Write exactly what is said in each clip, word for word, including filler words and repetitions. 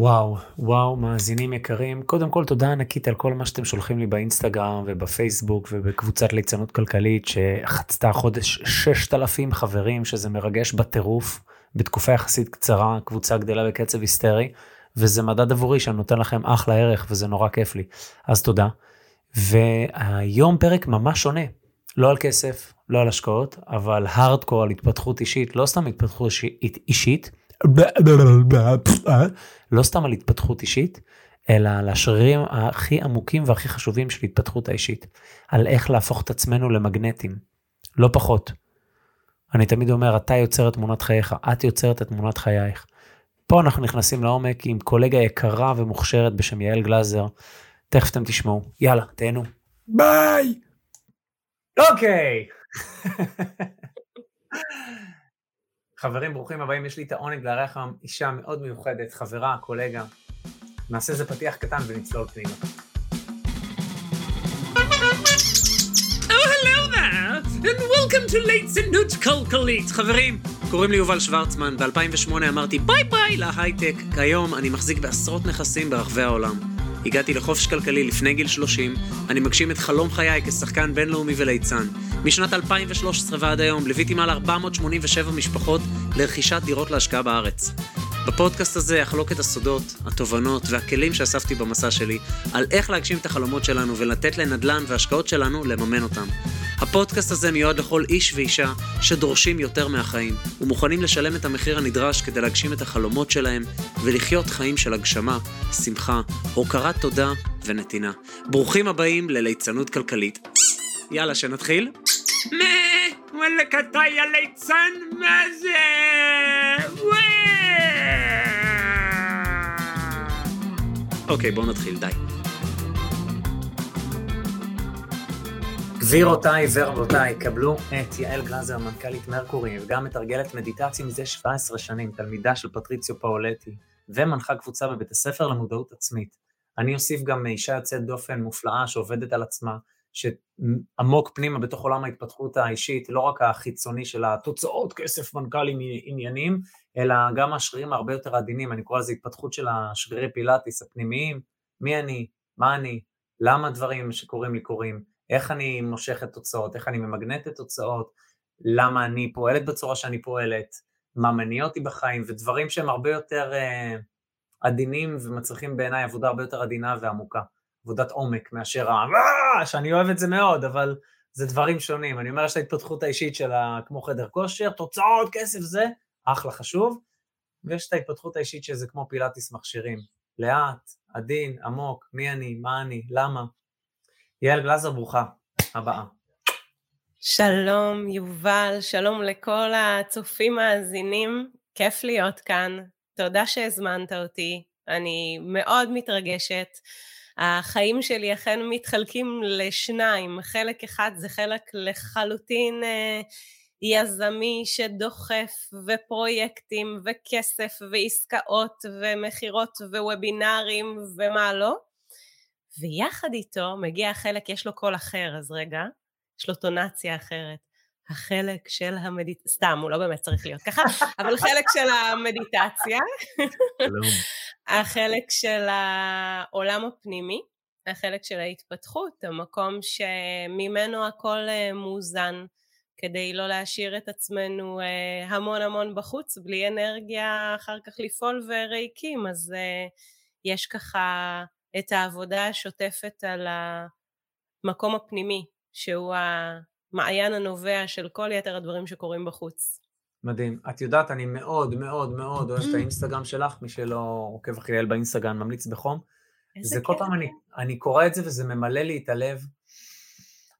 וואו, וואו, מאזינים יקרים. קודם כל, תודה ענקית על כל מה שאתם שולחים לי באינסטגרם ובפייסבוק ובקבוצת ליצנות כלכלית, שחצתה חודש ששת אלפים חברים, שזה מרגש בטירוף, בתקופה יחסית קצרה, קבוצה גדלה בקצב היסטרי, וזה מדד עבורי שאני נותן לכם אחלה ערך, וזה נורא כיף לי. אז תודה. והיום פרק ממש שונה. לא על כסף, לא על השקעות, אבל הרדקור על התפתחות אישית, לא סתם התפתחות אישית, לא סתם על התפתחות אישית, אלא על השרירים הכי עמוקים והכי חשובים של התפתחות האישית, על איך להפוך את עצמנו למגנטים, לא פחות. אני תמיד אומר, אתה יוצר את תמונת חייך, את יוצרת את תמונת חייך. פה אנחנו נכנסים לעומק עם קולגה יקרה ומוכשרת בשם יעל גלזר, תכף אתם תשמעו, יאללה, תהנו. ביי! אוקיי! חברים, ברוכים הבאים, יש לי את העונג לארח היום אישה מאוד מיוחדת, חברה, קולגה. נעשה איזה פתיח קטן ונצלול פנימה. Oh, hello there, and welcome to ליצנות כלכלית. חברים, קוראים לי יובל שוורצמן, ב-אלפיים ושמונה אמרתי ביי ביי להייטק. כיום אני מחזיק בעשרות נכסים ברחבי העולם. הגעתי לחופש כלכלי לפני גיל שלושים, אני מגשים את חלום חיי כשחקן בינלאומי וליצן. משנת אלפיים ושלוש עשרה ועד היום ליוויתי מעל ארבע מאות שמונים ושבע משפחות לרכישת דירות להשקעה בארץ. בפודקאסט הזה אחלוק את הסודות, התובנות והכלים שאספתי במסע שלי, על איך להגשים את החלומות שלנו ולתת לנדל"ן והשקעות שלנו לממן אותם. הפודקאסט הזה מיועד לכל איש ואישה שדורשים יותר מהחיים ומוכנים לשלם את המחיר הנדרש כדי להגשים את החלומות שלהם ולחיות חיים של הגשמה, שמחה, הוקרת תודה ונתינה. ברוכים הבאים לליצנות כלכלית. יאללה, שנתחיל. מה? וואלה קטעי הליצן, מה זה? אוקיי, בואו נתחיל, די. גבירותיי ורבותיי, קבלו את יעל גלזר, מנכ"לית מרקורי, וגם מתרגלת מדיטציה מזה שבע עשרה שנים, תלמידה של פטריציו פאולטי, ומנחה קבוצה בבית הספר למודעות עצמית. אני אוסיף גם אישה יוצאת דופן מופלאה שעובדת על עצמה, שעמוק פנימה בתוך עולם ההתפתחות האישית, לא רק החיצוני של התוצאות, כסף, מנכ"לים, עניינים, אלא גם השרירים הרבה יותר עדינים. אני קורא לזה התפתחות של השרירי פילאטיס הפנימיים, מי אני, מה אני, למה דברים שקורים לי קורים, איך אני מושכת תוצאות, איך אני ממגנטת תוצאות, למה אני פועלת בצורה שאני פועלת, מה מניע אותי בחיים, ודברים שהם הרבה יותר אה, עדינים ומצריכים בעיניי עבודה הרבה יותר עדינה ועמוקה, עבודת עומק מאשר ה... שאני אוהב את זה מאוד, אבל זה דברים שונים. אני אומר שההתפתחות האישית שלה כמו חדר כושר, תוצאות, כסף, זה אחלה חשוב, ויש את ההתפתחות האישית שזה כמו פילאטיס מכשירים, לאט, עדין, עמוק, מי אני, מה אני, למה. יעל גלזר, ברוכה הבאה. שלום יובל, שלום לכל הצופים מאזינים, כיף להיות כאן, תודה שהזמנת אותי, אני מאוד מתרגשת, החיים שלי אכן מתחלקים לשניים, חלק אחד זה חלק לחלוטין יזמי שדוחף ופרויקטים וכסף ועסקאות ומחירות ווובינרים ומה לא, ויחד איתו מגיע החלק, יש לו קול אחר, אז רגע, יש לו טונציה אחרת, החלק של המדיטציה, סתם, הוא לא באמת צריך להיות ככה, אבל חלק של המדיטציה, החלק של העולם הפנימי, החלק של ההתפתחות, המקום שממנו הכל מוזן, כדי לא להשאיר את עצמנו המון המון בחוץ, בלי אנרגיה אחר כך לפעול וריקים, אז יש ככה... את העבודה השוטפת על המקום הפנימי, שהוא המעיין הנובע של כל יתר הדברים שקורים בחוץ. מדהים. את יודעת, אני מאוד מאוד מאוד אוהב את האינסטגרם שלך, מי שלא עוקב אחרי יעל באינסטגרם, ממליץ בחום. זה כל פעם אני, אני קורא את זה וזה ממלא לי את הלב,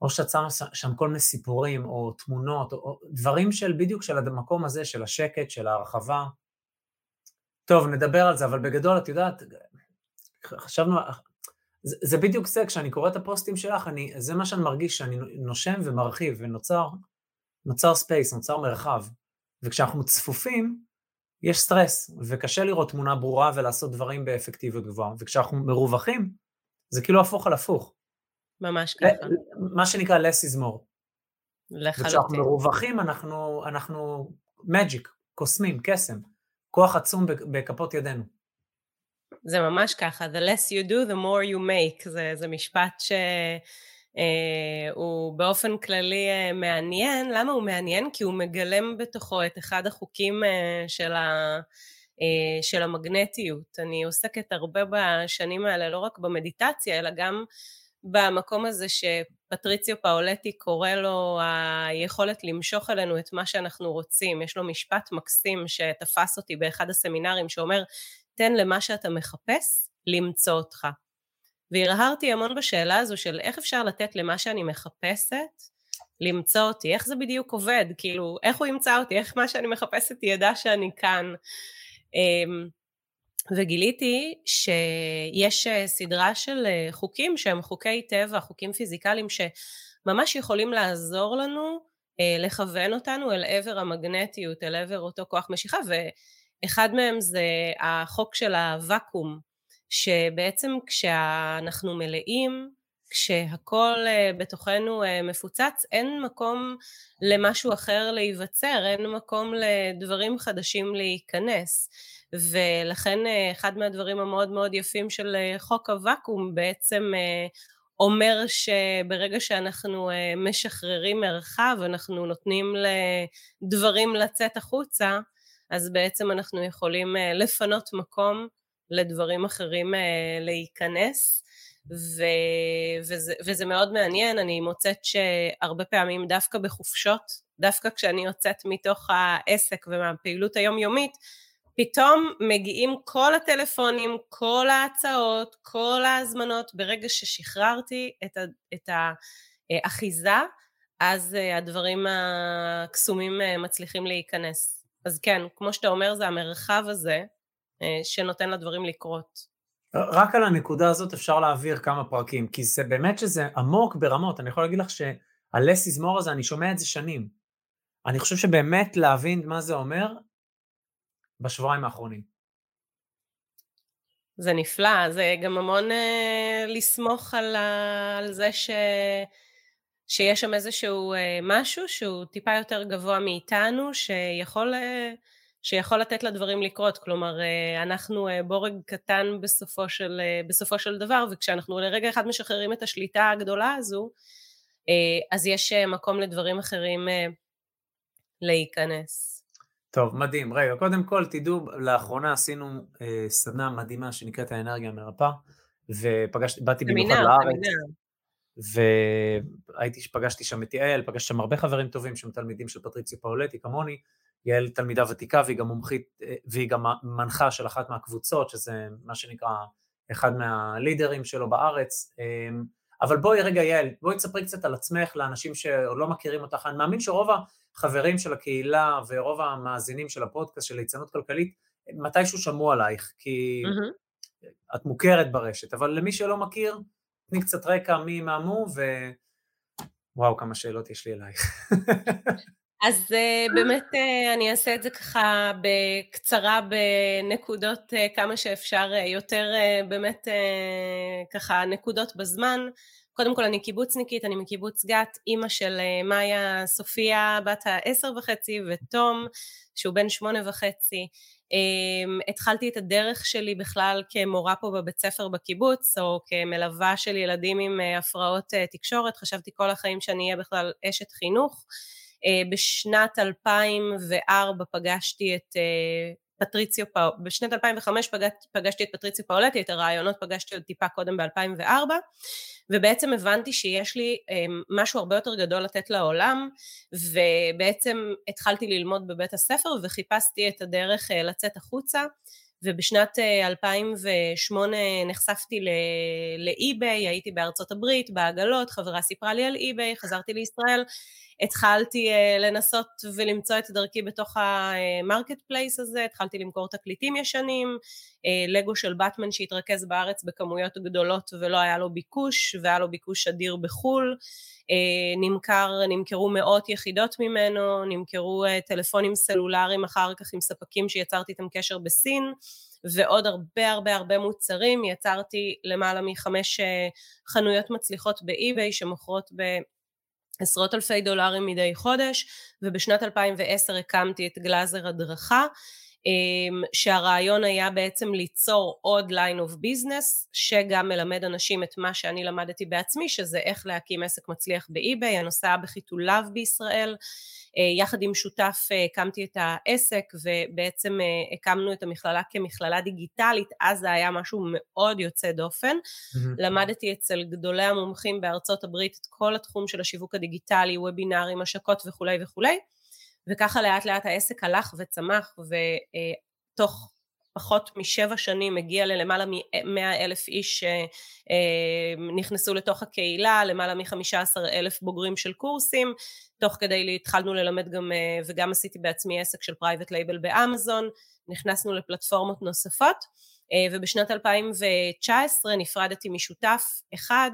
או שאת שמה שם כל מיני סיפורים, או תמונות, או דברים של בדיוק של המקום הזה, של השקט, של הרחבה. טוב, נדבר על זה, אבל בגדול, את יודעת... חשבנו, זה, זה בדיוק זה, כשאני קורא את הפוסטים שלך, אני, זה מה שאני מרגיש, שאני נושם ומרחיב, ונוצר, נוצר ספייס, נוצר מרחב, וכשאנחנו צפופים, יש סטרס, וקשה לראות תמונה ברורה, ולעשות דברים באפקטיביות גבוהה, וכשאנחנו מרווחים, זה כאילו הפוך על הפוך. ממש ככה. מה שנקרא less is more. לחלוטין. וכשאנחנו מרווחים, אנחנו, אנחנו magic, קוסמים, קסם, כוח עצום בכפות ידינו. זה ממש ככה, the less you do, the more you make, זה, זה משפט שהוא באופן כללי מעניין. למה הוא מעניין? כי הוא מגלם בתוכו את אחד החוקים של ה... של המגנטיות. אני עוסקת הרבה בשנים האלה, לא רק במדיטציה, אלא גם במקום הזה שפטריציו פאולטי קורא לו היכולת למשוך אלינו את מה שאנחנו רוצים. יש לו משפט מקסים שתפס אותי באחד הסמינרים שאומר, תן למה שאתה מחפש למצוא אותך. והרהרתי המון בשאלה הזו של איך אפשר לתת למה שאני מחפשת למצוא אותי, איך זה בדיוק עובד, כאילו איך הוא ימצא אותי, איך מה שאני מחפשת ידע שאני כאן. וגיליתי שיש סדרה של חוקים שהם חוקי טבע, חוקים פיזיקליים שממש יכולים לעזור לנו לכוון אותנו אל עבר המגנטיות, אל עבר אותו כוח משיכה, ואחד מהם זה החוק של הוואקום, שבעצם כשאנחנו מלאים, כשהכל בתוכנו מפוצץ, אין מקום למשהו אחר להיווצר, אין מקום לדברים חדשים להיכנס, ולכן אחד מהדברים המאוד מאוד יפים של חוק הוואקום בעצם אומר שברגע שאנחנו משחררים מרחב, אנחנו נותנים לדברים לצאת החוצה, אז בעצם אנחנו יכולים לפנות מקום לדברים אחרים להיכנס, ו- וזה, וזה מאוד מעניין. אני מוצאת שהרבה פעמים דווקא בחופשות, דווקא כשאני יוצאת מתוך העסק ומהפעילות היומיומית, פתאום מגיעים כל הטלפונים, כל ההצעות, כל ההזמנות. ברגע ששחררתי את, ה- את האחיזה, אז הדברים הקסומים מצליחים להיכנס. אז כן, כמו שאתה אומר, זה המרחב הזה שנותן לדברים לקרות. רק על הנקודה הזאת אפשר להעביר כמה פרקים, כי זה באמת שזה עמוק ברמות. אני יכול להגיד לך שהלס יזמור הזה, אני שומע את זה שנים. אני חושב שבאמת להבין מה זה אומר בשבועיים האחרונים. זה נפלא, זה גם המון אה, לסמוך על, על זה ש, שיש שם איזשהו אה, משהו שהוא טיפה יותר גבוה מאיתנו, שיכול... אה, שיכול לתת לדברים לקרות. כלומר, אנחנו בורג קטן בסופו של, בסופו של דבר, וכשאנחנו לרגע אחד משחררים את השליטה הגדולה הזו, אז יש מקום לדברים אחרים להיכנס. טוב, מדהים. רגע, קודם כל, תדעו, לאחרונה עשינו סדנה מדהימה שנקראת האנרגיה המרפאה, ובאתי במיוחד לארץ, ופגשתי שם את יעל, פגשתי שם הרבה חברים טובים, שם תלמידים של פטריציו פאולטי, כמוני. יעל תלמידה ותיקה, והיא גם מומחית, והיא גם מנחה של אחת מהקבוצות, שזה מה שנקרא אחד מהלידרים שלו בארץ. אבל בואי רגע יעל, בואי תספרי קצת על עצמך, לאנשים שלא מכירים אותך. אני מאמין שרוב החברים של הקהילה, ורוב המאזינים של הפודקאסט של ליצנות כלכלית, מתישהו שמעו עלייך, כי mm-hmm. את מוכרת ברשת, אבל למי שלא מכיר, תני קצת רקע מי מאמו, ווואו כמה שאלות יש לי אלייך. אז באמת אני אעשה את זה ככה בקצרה, בנקודות כמה שאפשר יותר, באמת ככה נקודות בזמן. קודם כל אני קיבוצניקית, אני מקיבוץ גת, אימא של מאיה סופיה, בת העשר וחצי, ותום שהוא בן שמונה וחצי. התחלתי את הדרך שלי בכלל כמורה פה בבית ספר בקיבוץ, או כמלווה של ילדים עם הפרעות תקשורת. חשבתי כל החיים שאני אהיה בכלל אשת חינוך. בשנת אלפיים וארבע פגשתי את פטריציו, בשנת אלפיים וחמש פגשתי את פטריציו פאולטי, את הרעיונות פגשתי עוד טיפה קודם ב-אלפיים וארבע, ובעצם הבנתי שיש לי משהו הרבה יותר גדול לתת לעולם, ובעצם התחלתי ללמוד בבית הספר, וחיפשתי את הדרך לצאת החוצה, ובשנת אלפיים ושמונה נחשפתי לאי-ביי, הייתי בארצות הברית, בעגלות, חברה סיפרה לי על אי-ביי, חזרתי לישראל, התחלתי לנסות ולמצוא את דרכי בתוך המרקט פלייס הזה, התחלתי למכור תקליטים ישנים, לגו של בטמן שהתרכז בארץ בכמויות גדולות ולא היה לו ביקוש, והיה לו ביקוש אדיר בחול, נמכר, נמכרו מאות יחידות ממנו, נמכרו טלפונים סלולריים אחר כך עם ספקים שיצרתי איתם קשר בסין, ועוד הרבה הרבה הרבה מוצרים. יצרתי למעלה מחמש חנויות מצליחות באי-ביי שמוכרות ב... עשרות אלפי דולרים מדי חודש, ובשנת אלפיים ועשר הקמתי את גלזר הדרכה, שהרעיון היה בעצם ליצור עוד line of business, שגם מלמד אנשים את מה שאני למדתי בעצמי, שזה איך להקים עסק מצליח באי-ביי, הנושא בחיתוליו בישראל, יחד עם שותף הקמתי את העסק, ובעצם הקמנו את המכללה כמכללה דיגיטלית, אז זה היה משהו מאוד יוצא דופן, mm-hmm. למדתי אצל גדולי המומחים בארצות הברית, את כל התחום של השיווק הדיגיטלי, וובינארים, השקות וכו' וכו', וככה לאט לאט העסק הלך וצמח, ותוך פחות משבע שנים הגיע ללמעלה מ-מאה אלף איש שנכנסו לתוך הקהילה, למעלה מ-חמישה עשר אלף בוגרים של קורסים, תוך כדי התחלנו ללמד גם, וגם עשיתי בעצמי עסק של פרייבט לייבל באמזון, נכנסנו לפלטפורמות נוספות, ובשנת אלפיים תשע עשרה נפרדתי משותף אחד,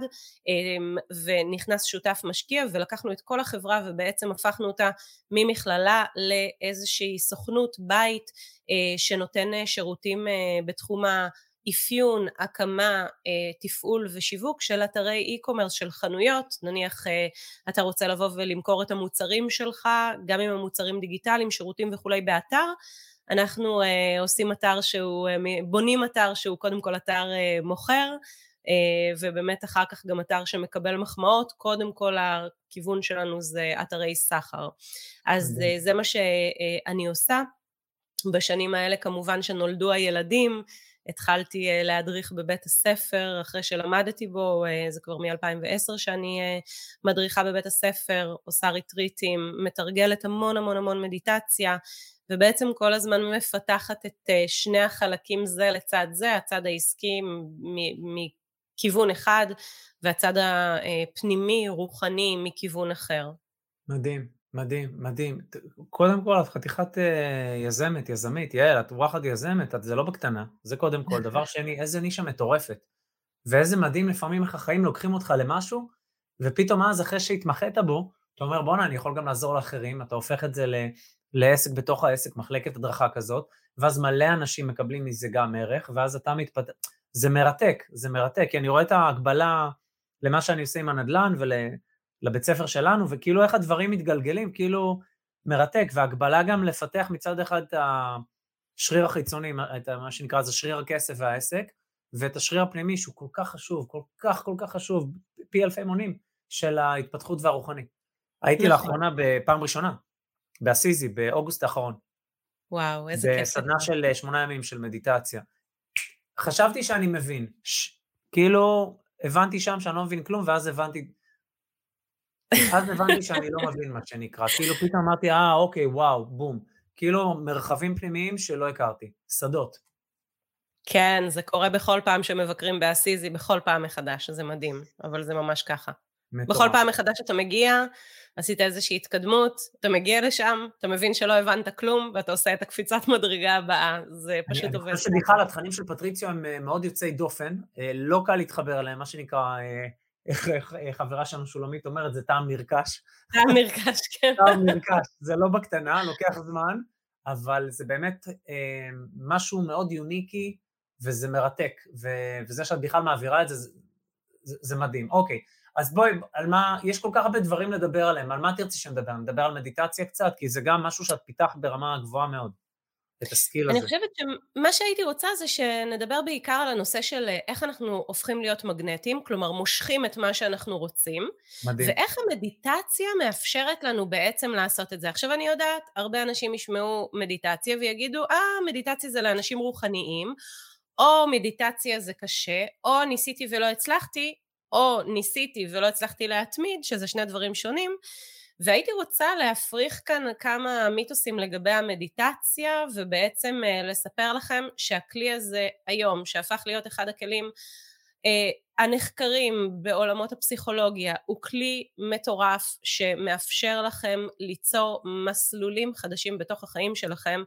ונכנס שותף משקיע, ולקחנו את כל החברה ובעצם הפכנו אותה ממכללה לאיזושהי סוכנות בית, שנותן שירותים בתחום האפיון, הקמה, תפעול ושיווק של אתרי אי-קומרס של חנויות, נניח אתה רוצה לבוא ולמכור את המוצרים שלך, גם עם המוצרים דיגיטליים, שירותים וכולי באתר, אנחנו uh, עושים אתר שהוא, uh, בונים אתר שהוא קודם כל אתר uh, מוכר, uh, ובאמת אחר כך גם אתר שמקבל מחמאות, קודם כל הכיוון שלנו זה אתרי סחר. אז uh, זה מה שאני עושה, בשנים האלה כמובן שנולדו הילדים, התחלתי uh, להדריך בבית הספר, אחרי שלמדתי בו, uh, זה כבר מ-אלפיים ועשר שאני uh, מדריכה בבית הספר, עושה ריטריטים, מתרגלת המון המון המון מדיטציה, ובעצם כל הזמן מפתחת את שני החלקים זה לצד זה, הצד העסקי מכיוון אחד, והצד הפנימי, רוחני, מכיוון אחר. מדהים, מדהים, מדהים. קודם כל, את חתיכת יזמת, יזמית, יעל, את רוחת יזמת, את זה לא בקטנה, זה קודם כל. דבר שני, איזה נישה מטורפת, ואיזה מדהים לפעמים איך החיים לוקחים אותך למשהו, ופתאום אז אחרי שהתמחית בו, אתה אומר, בוא נה, אני יכול גם לעזור לאחרים, אתה הופך את זה ל... לעסק בתוך העסק, מחלקת הדרכה כזאת, ואז מלא אנשים מקבלים מזה גם ערך, ואז אתה מתפתח, זה מרתק, זה מרתק, כי אני רואה את ההגבלה למה שאני עושה עם הנדלן, ולבית ספר שלנו, וכאילו איך הדברים מתגלגלים, כאילו מרתק, והגבלה גם לפתח מצד אחד את השריר החיצוני, את מה שנקרא, זה שריר הכסף והעסק, ואת השריר הפנימי שהוא כל כך חשוב, כל כך כל כך חשוב, פי אלפי מונים של ההתפתחות והרוחני. הייתי לאחרונה בפעם ראשונה, באסיזי, באוגוסט האחרון. וואו, איזה כיף. בסדנה של שמונה ימים של מדיטציה. חשבתי שאני מבין, כאילו הבנתי שם שאני לא מבין כלום, ואז הבנתי, אז הבנתי שאני לא מבין מה שנקרא, כאילו פתאום אמרתי, אה, אוקיי, וואו, בום, כאילו מרחבים פנימיים שלא הכרתי, שדות. כן, זה קורה בכל פעם שמבקרים באסיזי, בכל פעם מחדש, זה מדהים, אבל זה ממש ככה. בכל פעם מחדש אתה מגיע, עשית איזושהי התקדמות, אתה מגיע לשם, אתה מבין שלא הבנת כלום, ואתה עושה את הקפיצת מדרגה הבאה, זה פשוט עובד. אני חושב שבכלל, התכנים של פטריציו הם מאוד יוצאי דופן, לא קל להתחבר אליהם, מה שנקרא, חברה שלנו שולמית אומרת, זה טעם נרכש. טעם נרכש, כן. טעם נרכש, זה לא בקטנה, לוקח זמן, אבל זה באמת משהו מאוד יוניקי, וזה מרתק, וזה שאת בכלל מעבירה את זה, זה מדהים. אוקיי. אז בואי, על מה, יש כל כך הרבה דברים לדבר עליהם, על מה תרצי שנדבר? נדבר על מדיטציה קצת, כי זה גם משהו שאת פיתח ברמה גבוהה מאוד, את הסקיל הזה. אני חושבת שמה שהייתי רוצה זה שנדבר בעיקר על הנושא של איך אנחנו הופכים להיות מגנטים, כלומר מושכים את מה שאנחנו רוצים, מדהים. ואיך המדיטציה מאפשרת לנו בעצם לעשות את זה. עכשיו אני יודעת, הרבה אנשים ישמעו מדיטציה ויגידו, אה, מדיטציה זה לאנשים רוחניים, או מדיטציה זה קשה, או ניסיתי ולא הצלחתי, או ניסיתי ולא הצלחתי להתמיד, שזה שני דברים שונים, והייתי רוצה להפריך כאן כמה מיתוסים לגבי המדיטציה, ובעצם לספר לכם שהכלי הזה היום, שהפך להיות אחד הכלים הנחקרים בעולמות הפסיכולוגיה, הוא כלי מטורף שמאפשר לכם ליצור מסלולים חדשים בתוך החיים שלכם,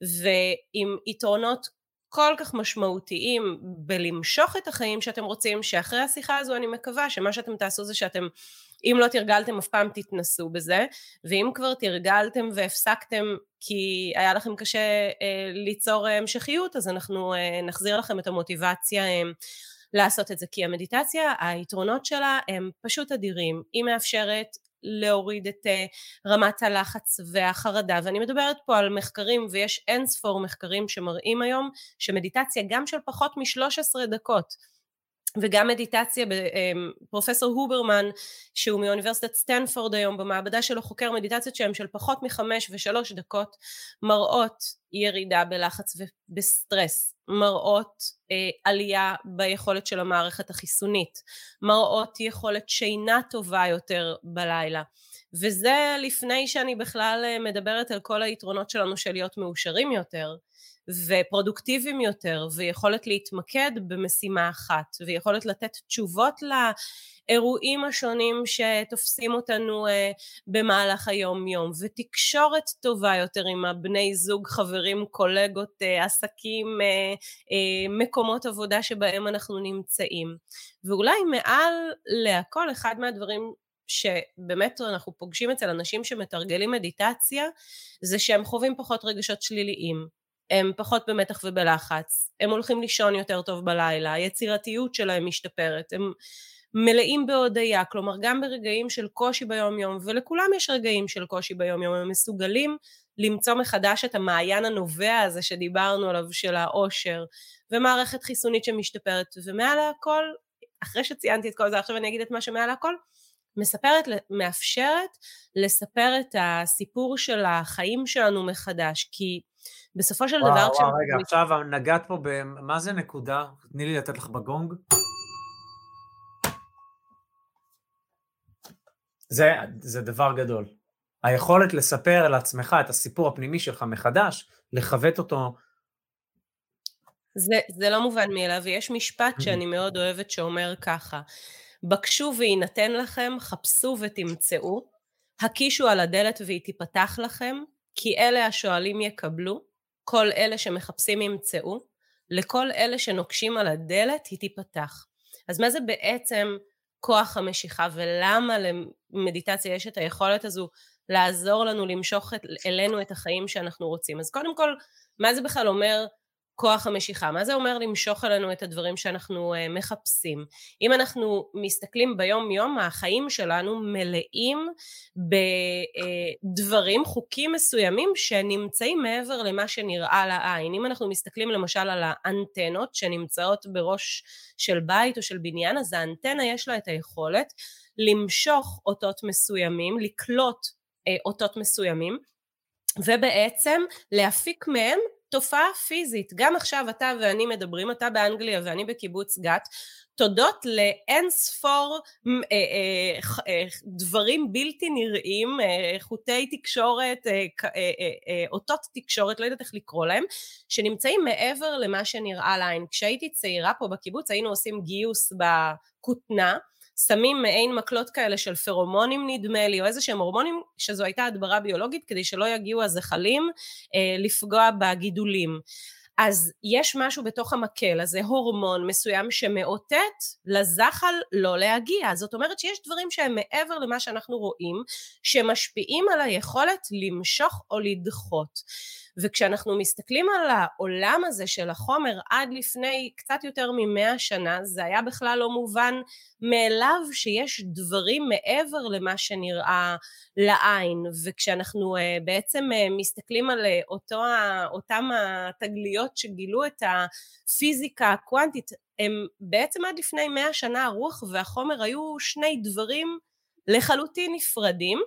ועם יתרונות קודמים, כל כך משמעותיים בלמשוך את החיים שאתם רוצים, שאחרי השיחה הזו אני מקווה שמה שאתם תעשו זה שאתם, אם לא תרגלתם אף פעם תתנסו בזה, ואם כבר תרגלתם והפסקתם כי היה לכם קשה אה, ליצור המשכיות, אז אנחנו אה, נחזיר לכם את המוטיבציה אה, לעשות את זה, כי המדיטציה, היתרונות שלה הם פשוט אדירים, היא מאפשרת להוריד את רמת הלחץ והחרדה, ואני מדברת פה על מחקרים, ויש אין ספור מחקרים שמראים היום, שמדיטציה גם של פחות מ-שלוש עשרה דקות, וגם מדיטציה, פרופסור הוברמן, שהוא מאוניברסיטת סטנפורד היום, במעבדה שלו חוקר מדיטציות שהם של פחות מחמש ושלוש דקות, מראות ירידה בלחץ ובסטרס, מראות אה, עלייה ביכולת של המערכת החיסונית, מראות יכולת שינה טובה יותר בלילה, וזה לפני שאני בכלל מדברת על כל היתרונות שלנו של להיות מאושרים יותר, ופרודוקטיביים יותר, ויכולת להתמקד במשימה אחת, ויכולת לתת תשובות לאירועים השונים שתופסים אותנו במהלך היום יום, ותקשורת טובה יותר עם הבני זוג, חברים, קולגות, עסקים, מקומות עבודה שבהם אנחנו נמצאים. ואולי מעל להכל, אחד מהדברים שבאמת אנחנו פוגשים אצל אנשים שמתרגלים מדיטציה, זה שהם חווים פחות רגשות שליליים, הם פחות במתח ובלחץ, הם הולכים לישון יותר טוב בלילה, היצירתיות שלהם משתפרת, הם מלאים בהודעה, כלומר גם ברגעים של קושי ביום יום, ולכולם יש רגעים של קושי ביום יום, הם מסוגלים למצוא מחדש את המעיין הנובע הזה שדיברנו עליו, של העושר, ומערכת חיסונית שמשתפרת, ומעל הכל, אחרי שציינתי את כל זה, עכשיו אני אגיד את מה שמעל הכל, מספרת, מאפשרת לספר את הסיפור של החיים שלנו מחדש, כי בסופו של וואו, דבר... וואו, רגע, מת... עכשיו נגעת פה במה זה נקודה, תני לי לתת לך בגונג. זה, זה דבר גדול. היכולת לספר על עצמך את הסיפור הפנימי שלך מחדש, לחוות אותו... זה, זה לא מובן מאליו, ויש משפט שאני מאוד אוהבת שאומר ככה, בקשו וינתן לכם, חפשו ותמצאו, הקישו על הדלת והיא תיפתח לכם, כי אלה השואלים יקבלו, כל אלה שמחפשים ימצאו, לכל אלה שנוקשים על הדלת היא תיפתח. אז מה זה בעצם כוח המשיכה, ולמה למדיטציה יש את היכולת הזו לעזור לנו למשוך אלינו את החיים שאנחנו רוצים? אז קודם כל, מה זה בכלל אומר כוח המשיכה? מה זה אומר למשוך אלינו את הדברים שאנחנו מחפשים? אם אנחנו מסתכלים ביום יום, החיים שלנו מלאים בדברים, חוקים מסוימים שנמצאים מעבר למה שנראה לעין. אם אנחנו מסתכלים למשל על האנטנות שנמצאות בראש של בית או של בניין, אז האנטנה יש לה את היכולת למשוך אותות מסוימים, לקלוט אותות מסוימים, ובעצם להפיק מהם תופעה פיזית. גם עכשיו אתה ואני מדברים, אתה באנגליה ואני בקיבוץ גת, תודות לאין ספור אה, אה, אה, דברים בלתי נראים, אה, חוטי תקשורת, אה, אה, אה, אותות תקשורת, לא יודעת איך לקרוא להם, שנמצאים מעבר למה שנראה לעין. כשהייתי צעירה פה בקיבוץ היינו עושים גיוס בקוטנה, שמים מעין מקלות כאלה של פרומונים נדמה לי, או איזה שהם הורמונים, שזו הייתה הדברה ביולוגית, כדי שלא יגיעו הזחלים אה, לפגוע בגידולים. אז יש משהו בתוך המקל, אז זה הורמון מסוים שמאותת לזחל לא להגיע. זאת אומרת שיש דברים שהם מעבר למה שאנחנו רואים, שמשפיעים על היכולת למשוך או לדחות. וכשאנחנו מסתכלים על העולם הזה של החומר, עד לפני קצת יותר ממאה שנה, זה היה בכלל לא מובן מאליו שיש דברים מעבר למה שנראה לעין. וכשאנחנו בעצם מסתכלים על אותו, אותם התגליות שגילו את הפיזיקה הקוונטית, הם בעצם עד לפני מאה שנה הרוח והחומר היו שני דברים לחלוטין נפרדים,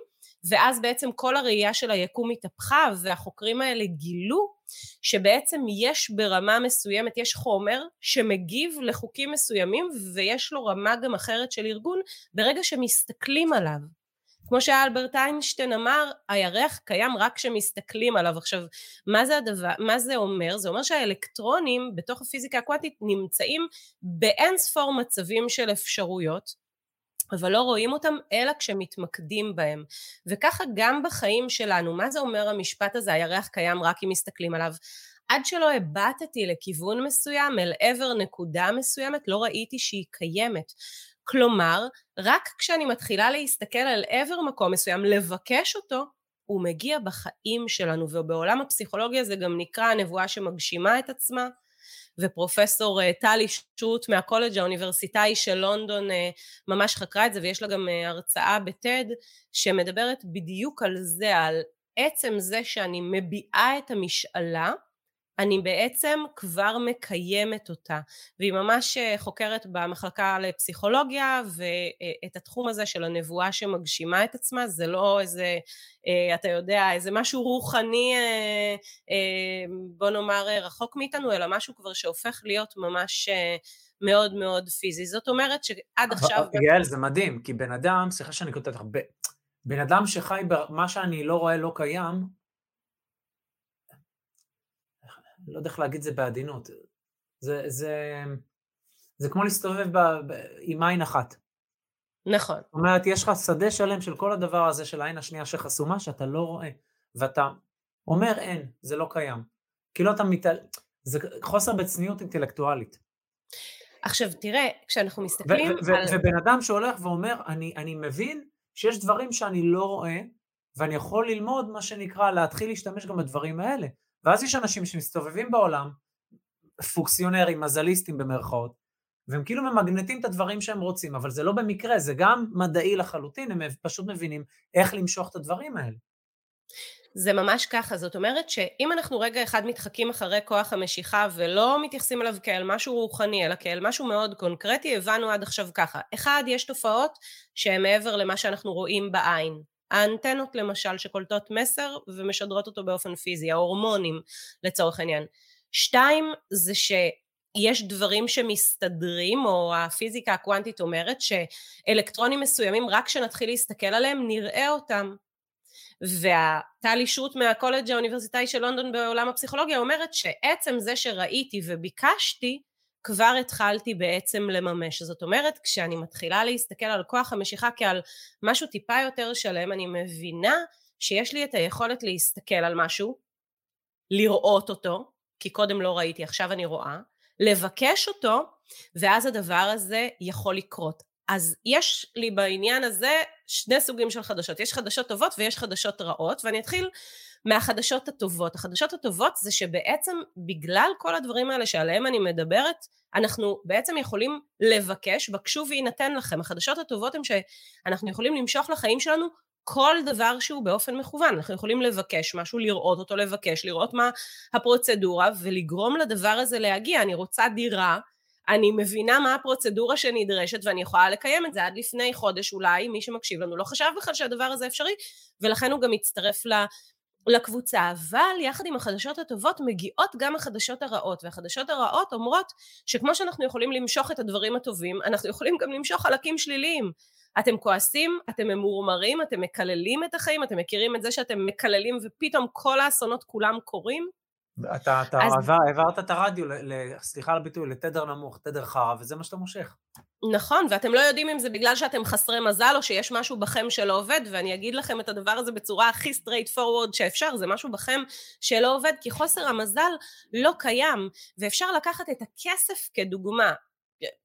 ואז בעצם כל הראייה של היקום התהפכה, והחוקרים האלה גילו שבעצם יש ברמה מסוימת, יש חומר שמגיב לחוקים מסוימים, ויש לו רמה גם אחרת של ארגון, ברגע שמסתכלים עליו. כמו שאלברט איינשטיין אמר, הירח קיים רק כשמסתכלים עליו. עכשיו, מה זה הדבר, מה זה אומר? זה אומר שהאלקטרונים בתוך הפיזיקה הקוונטית נמצאים באין ספור מצבים של אפשרויות, אבל לא רואים אותם אלא כשמתמקדים בהם. וככה גם בחיים שלנו, מה זה אומר המשפט הזה, הירח קיים רק אם מסתכלים עליו? עד שלא הבטתי לכיוון מסוים, אל עבר נקודה מסוימת, לא ראיתי שהיא קיימת. כלומר, רק כשאני מתחילה להסתכל על עבר מקום מסוים, לבקש אותו, הוא מגיע בחיים שלנו, ובעולם הפסיכולוגיה זה גם נקרא הנבואה שמגשימה את עצמה, ופרופסור טלי שוט מהקולג' האוניברסיטאי של לונדון ממש חקרה את זה, ויש לה גם הרצאה בטד שמדברת בדיוק על זה, על עצם זה שאני מביאה את המשאלה, אני בעצם כבר מקיימת אותה, והיא ממש חוקרת במחלקה לפסיכולוגיה, ואת התחום הזה של הנבואה שמגשימה את עצמה, זה לא איזה, אתה יודע, איזה משהו רוחני, בוא נאמר רחוק מאיתנו, אלא משהו כבר שהופך להיות ממש מאוד מאוד פיזי. זאת אומרת שעד עכשיו... יעל, זה מדהים, כי בן אדם, סליחה שאני קוטעת לך, בן אדם שחי במה שאני לא רואה לא קיים, לא יודע איך להגיד זה בעדינות, זה, זה, זה כמו להסתובב ב, ב, עם עין אחת. נכון. זאת אומרת, יש לך שדה שלם של כל הדבר הזה של העין השנייה שחסומה, שאתה לא רואה, ואתה אומר אין, זה לא קיים. כאילו אתה מתעל... זה חוסר בצניעות אינטלקטואלית. עכשיו תראה, כשאנחנו מסתכלים ו- ו- על... ובן אדם שהולך ואומר, אני, אני מבין שיש דברים שאני לא רואה, ואני יכול ללמוד מה שנקרא, להתחיל להשתמש גם בדברים האלה. ואז יש אנשים שמסתובבים בעולם, פוקסיונרים, מזליסטים במרכאות, והם כאילו ממגנטים את הדברים שהם רוצים, אבל זה לא במקרה, זה גם מדעי לחלוטין, הם פשוט מבינים איך למשוך את הדברים האלה. זה ממש ככה, זאת אומרת שאם אנחנו רגע אחד מתחקים אחרי כוח המשיכה, ולא מתייחסים אליו כאל משהו רוחני, אלא כאל משהו מאוד קונקרטי, הבנו עד עכשיו ככה. אחד, יש תופעות שהן מעבר למה שאנחנו רואים בעין. האנטנות למשל שקולטות מסר ומשדרות אותו באופן פיזי, ההורמונים לצורך העניין. שתיים, זה שיש דברים שמסתדרים, או הפיזיקה הקוונטית אומרת שאלקטרונים מסוימים רק כשנתחיל להסתכל עליהם נראה אותם. והטלי שוט מהקולג' האוניברסיטאי של לונדון בעולם הפסיכולוגיה אומרת שעצם זה שראיתי וביקשתי כבר התחלתי בעצם לממש. זאת אומרת, כשאני מתחילה להסתכל על כוח המשיכה כעל משהו טיפה יותר שלם, אני מבינה שיש לי את היכולת להסתכל על משהו, לראות אותו, כי קודם לא ראיתי, עכשיו אני רואה, לבקש אותו, ואז הדבר הזה יכול לקרות. אז יש לי בעניין הזה שני סוגים של חדשות, יש חדשות טובות ויש חדשות רעות, ואני אתחיל מהחדשות הטובות. החדשות הטובות זה שבעצם בגלל כל הדברים האלה שעליהם אני מדברת, אנחנו בעצם יכולים לבקש, בקשו וינתן לכם. החדשות הטובות הן שאנחנו יכולים למשוך לחיים שלנו כל דבר שהוא באופן מכוון, אנחנו יכולים לבקש משהו, לראות אותו, לבקש, לראות מה הפרוצדורה ולגרום לדבר הזה להגיע. אני רוצה דירה, אני מבינה מה הפרוצדורה שנדרשת ואני יכולה לקיים את זה. עד לפני חודש אולי מי שמקשיב לנו לא חשב בכלל שהדבר הזה אפשרי, ולכן הוא גם הצטרף ל... לקבוצה. אבל יחד עם החדשות הטובות מגיעות גם החדשות הרעות, והחדשות הרעות אומרות שכמו שאנחנו יכולים למשוך את הדברים הטובים, אנחנו יכולים גם למשוך חלקים שליליים. אתם כועסים, אתם ממורמרים, אתם מקללים את החיים, אתם מכירים את זה שאתם מקללים ופתאום כל האסונות כולם קורים. אתה, אתה אז... עבר, עברת את הרדיו, סליחה לביטוי, לתדר נמוך, תדר חרה, וזה מה שאתה מושך. נכון, ואתם לא יודעים אם זה בגלל שאתם חסרי מזל, או שיש משהו בכם שלא עובד, ואני אגיד לכם את הדבר הזה בצורה הכי סטרייט פורוורד שאפשר, זה משהו בכם שלא עובד, כי חוסר המזל לא קיים, ואפשר לקחת את הכסף כדוגמה,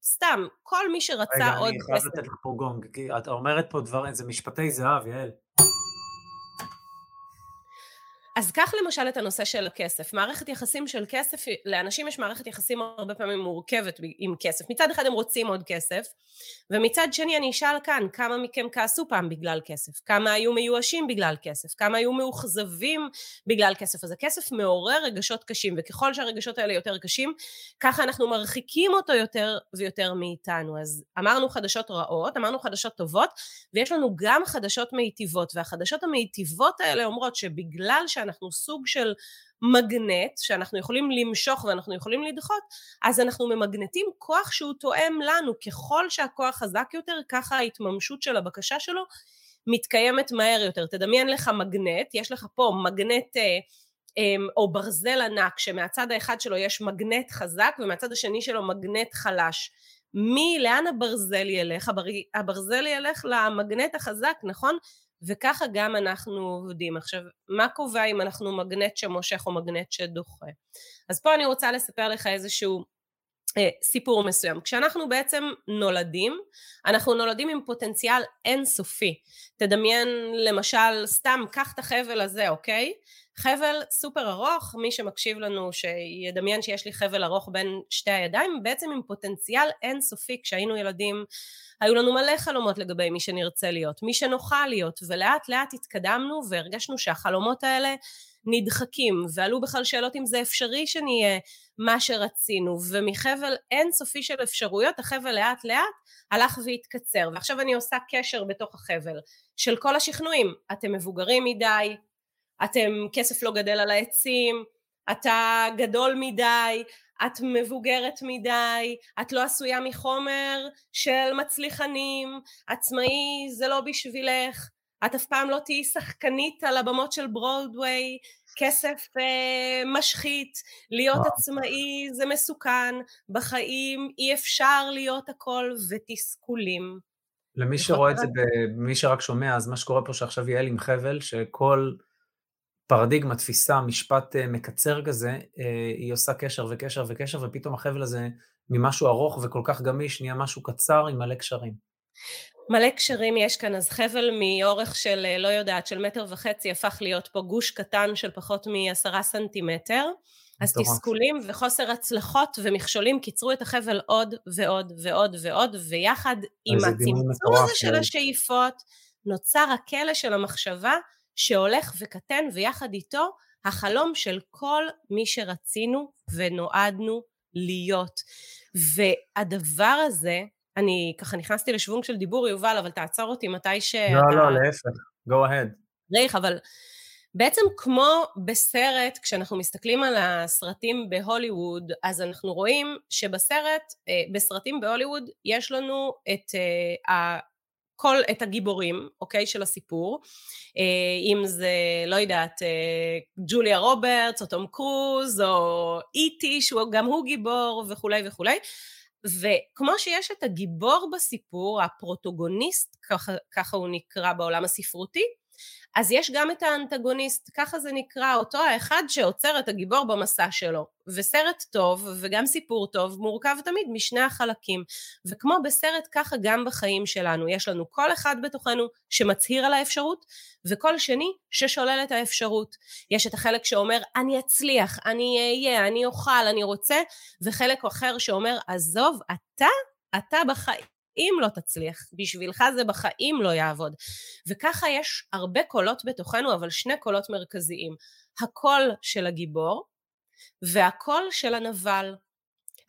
סתם, כל מי שרצה רגע, עוד... רגע, אני חייב לתת לך פה גונג, כי את אומרת פה דברים, זה משפטי זהב, יעל. אז כך למשל את הנושא של כסף, מערכת יחסים של כסף, לאנשים יש מערכת יחסים הרבה פעמים מורכבת עם כסף, מצד אחד הם רוצים עוד כסף, ומצד שני אני אשאל כאן, כמה מכם כעסו פעם בגלל כסף, כמה היו מיואשים בגלל כסף, כמה היו מאוכזבים בגלל כסף, אז הכסף מעורר רגשות קשים, וככל שהרגשות האלה יותר קשים, ככה אנחנו מרחיקים אותו יותר ויותר מאיתנו. אז אמרנו חדשות רעות, אמרנו חדשות טובות, ויש לנו גם חדשות מיטיבות, והחדשות המיטיבות האלה אומרות שבגלל אנחנו סוג של מגנט שאנחנו יכולים למשוך ואנחנו יכולים לדחות, אז אנחנו ממגנטים כוח שהוא תואם לנו. ככל שהכוח חזק יותר, ככה ההתממשות של הבקשה שלו מתקיימת מהר יותר. תדמיין לך מגנט, יש לך פה מגנט או ברזל ענק שמהצד האחד שלו יש מגנט חזק ומהצד השני שלו מגנט חלש. מי, לאן הברזל ילך? הברזל ילך למגנט החזק, נכון? וככה גם אנחנו עובדים. עכשיו, מה קובע אם אנחנו מגנט שמושך או מגנט שדוחה? אז פה אני רוצה לספר לך איזשהו אה, סיפור מסוים. כשאנחנו בעצם נולדים, אנחנו נולדים עם פוטנציאל אינסופי. תדמיין למשל, סתם, קח את החבל הזה, אוקיי? חבל סופר ארוך, מי שמקשיב לנו שידמיין שיש לי חבל ארוך בין שתי הידיים, בעצם עם פוטנציאל אינסופי. כשהיינו ילדים היו לנו מלא חלומות לגבי מי שנרצה להיות, מי שנוכל להיות, ולאט לאט התקדמנו והרגשנו שהחלומות האלה נדחקים, ועלו בכלל שאלות אם זה אפשרי שנהיה מה שרצינו, ומחבל אינסופי של אפשרויות, החבל לאט לאט הלך והתקצר, ועכשיו אני עושה קשר בתוך החבל, של כל השכנועים, אתם מבוגרים מדי, אתם כסף לא גדל על העצים, אתה גדול מדי, את מבוגרת מדי, את לא עשויה מחומר של מצליחנים, עצמאי זה לא בשבילך, את אף פעם לא תהיי שחקנית על הבמות של ברודווי, כסף אה, משחית, להיות עצמאי זה מסוכן, בחיים אי אפשר להיות הכל, ותסכולים. למי שרואה את זה, מי שרק שומע, אז מה שקורה פה שעכשיו יעל עם חבל, שכל פרדיגמה, תפיסה, משפט מקצר כזה, היא עושה קשר וקשר וקשר, ופתאום החבל הזה ממשהו ארוך וכל כך גמיש, נהיה משהו קצר עם מלא קשרים. מלא קשרים יש כאן, אז חבל מאורך של, לא יודעת, של מטר וחצי, הפך להיות פה גוש קטן של פחות מעשרה סנטימטר, אז תסכולים וחוסר הצלחות ומכשולים קיצרו את החבל עוד ועוד ועוד ועוד, ויחד עם הצמצום הזה של השאיפות, נוצר הכלא של המחשבה, שהולך וקטן, ויחד איתו החלום של כל מי שרצינו ונועדנו להיות. והדבר הזה, אני ככה נכנסתי לשוונג של דיבור יובל, אבל תעצר אותי מתי ש... לא, לא, להפך, go ahead. ריח, אבל בעצם כמו בסרט, כשאנחנו מסתכלים על הסרטים בהוליווד, אז אנחנו רואים שבסרט, בסרטים בהוליווד, יש לנו את ה... כל את הגיבורים, אוקיי, של הסיפור, אם זה, לא יודעת, ג'וליה רוברטס, או תום קרוז, או איטי, שהוא גם הוא גיבור, וכולי וכולי, וכמו שיש את הגיבור בסיפור, הפרוטוגוניסט, ככה, ככה הוא נקרא בעולם הספרותי, אז יש גם את האנטגוניסט, ככה זה נקרא, אותו האחד שעוצר את הגיבור במסע שלו, וסרט טוב וגם סיפור טוב מורכב תמיד משני החלקים, וכמו בסרט ככה גם בחיים שלנו, יש לנו כל אחד בתוכנו שמצהיר על האפשרות, וכל שני ששולל את האפשרות, יש את החלק שאומר אני אצליח, אני אהיה, אני אוכל, אני רוצה, וחלק אחר שאומר עזוב, אתה, אתה בחיים, אם לא תצליח, בשבילך זה בחיים לא יעבוד, וככה יש הרבה קולות בתוכנו, אבל שני קולות מרכזיים, הקול של הגיבור, והקול של הנבל,